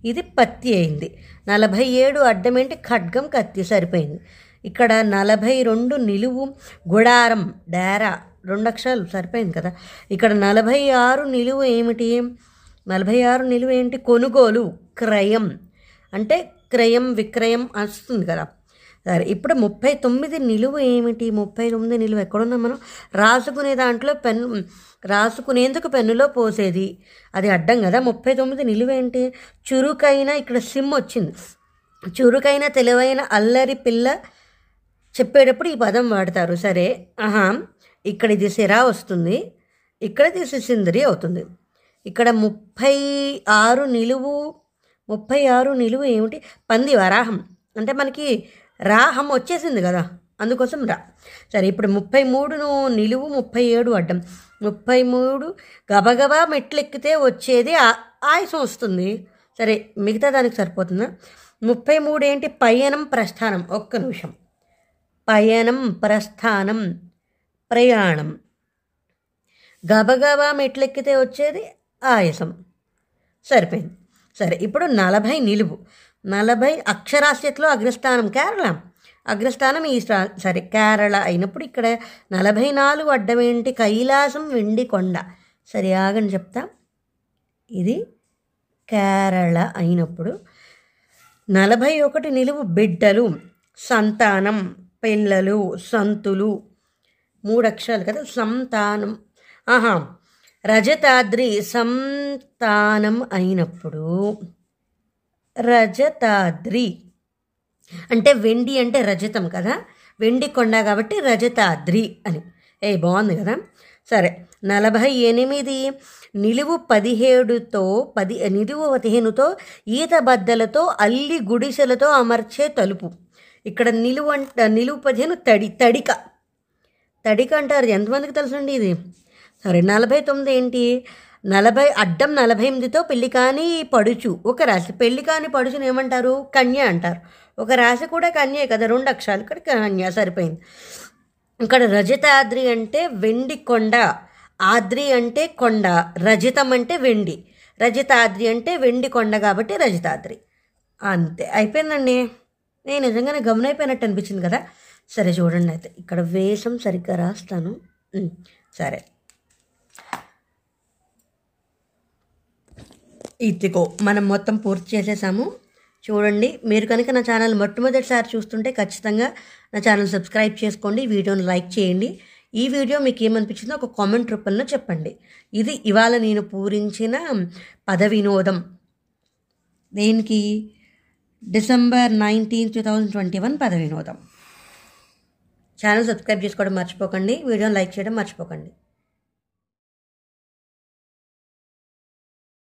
ఇది పత్తి అయింది. నలభై ఏడు అడ్డమేంటి ఖడ్గం కత్తి సరిపోయింది. ఇక్కడ నలభై రెండు నిలువు గుడారం డేరా రెండు అక్షరాలు సరిపోయింది కదా. ఇక్కడ నలభై ఆరు నిలువు ఏమిటి? నలభై ఆరు నిలువు ఏంటి? కొనుగోలు క్రయం, అంటే క్రయం విక్రయం వస్తుంది కదా. సరే ఇప్పుడు ముప్పై తొమ్మిది నిలువు ఏమిటి? ముప్పై తొమ్మిది నిలువు ఎక్కడున్నాం మనం? రాసుకునే దాంట్లో పెన్ను, రాసుకునేందుకు పెన్నులో పోసేది, అది అడ్డం కదా. ముప్పై తొమ్మిది నిలువేంటి? చురుకైన, ఇక్కడ సిమ్ వచ్చింది, చురుకైన తెలివైన అల్లరి పిల్ల చెప్పేటప్పుడు ఈ పదం వాడతారు. సరే ఆహా, ఇక్కడ ఇది సిరా వస్తుంది, ఇక్కడ తీసి సిందరి అవుతుంది. ఇక్కడ ముప్పై ఆరు నిలువు ముప్పై ఆరు నిలువు ఏమిటి? పంది వరాహం, అంటే మనకి రాహం వచ్చేసింది కదా అందుకోసం రా. సరే ఇప్పుడు ముప్పై మూడును నిలువు ముప్పై ఏడు అడ్డం. ముప్పై మూడు గబగబా మెట్లెక్కితే వచ్చేది ఆయాసం వస్తుంది. సరే మిగతా దానికి సరిపోతుందా? ముప్పై మూడు ఏంటి? పయనం ప్రస్థానం. ఒక్క నిమిషం, పయనం ప్రస్థానం ప్రయాణం, గబగబా మెట్లెక్కితే వచ్చేది ఆయాసం సరిపోయింది. సరే ఇప్పుడు నలభై నిలువు. నలభై అక్షరాస్యతలో అగ్రస్థానం కేరళ, అగ్రస్థానం ఈ స్టా సరే కేరళ అయినప్పుడు ఇక్కడ నలభై నాలుగు అడ్డమేంటి? కైలాసం వెండి కొండ. సరే ఆగని చెప్తా, ఇది కేరళ అయినప్పుడు. నలభై ఒకటి నిలువు బిడ్డలు, సంతానం, పిల్లలు, సంతులు, మూడు అక్షరాలు కదా సంతానం. ఆహా, రజతాద్రి సంతానం అయినప్పుడు రజతాద్రి అంటే వెండి, అంటే రజతం కదా, వెండి కొండ కాబట్టి రజతాద్రి అని. ఏ బాగుంది కదా. సరే నలభై ఎనిమిది నిలువు పదిహేడుతో పది నిలువు పదిహేనుతో ఈత బద్దలతో అల్లి గుడిసెలతో అమర్చే తలుపు. ఇక్కడ నిలువు అంట నిలువు పదిహేను తడి తడిక తడిక అంటారు, ఎంతమందికి తెలుసండి ఇది. సరే నలభై తొమ్మిది ఏంటి? నలభై అడ్డం నలభై ఎనిమిదితో పెళ్లి కాని పడుచు, ఒక రాశి. పెళ్లి కాని పడుచుని ఏమంటారు? కన్య అంటారు. ఒక రాశి కూడా కన్యే కదా, రెండు అక్షరాలు, ఇక్కడ కన్య సరిపోయింది. ఇక్కడ రజతాద్రి అంటే వెండి కొండ, ఆద్రి అంటే కొండ, రజతం అంటే వెండి, రజతాద్రి అంటే వెండి కొండ కాబట్టి రజతాద్రి. అంతే అయిపోయిందండి. నేను నిజంగానే గమనైపోయినట్టు అనిపించింది కదా. సరే చూడండి, అయితే ఇక్కడ వేషం సరిగ్గా రాస్తాను. సరే ఇదిగో మనం మొత్తం పూర్తి చేసేసాము. చూడండి, మీరు కనుక నా ఛానల్ మొట్టమొదటిసారి చూస్తుంటే ఖచ్చితంగా నా ఛానల్ సబ్స్క్రైబ్ చేసుకోండి, వీడియోని లైక్ చేయండి. ఈ వీడియో మీకు ఏమనిపించిందో ఒక కామెంట్ రూపంలో చెప్పండి. ఇది ఇవాళ నేను పూరించిన పద వినోదం. దేనికి? December nineteen two thousand twenty one పద వినోదం. ఛానల్ సబ్స్క్రైబ్ చేసుకోవడం మర్చిపోకండి, వీడియోని లైక్ చేయడం మర్చిపోకండి.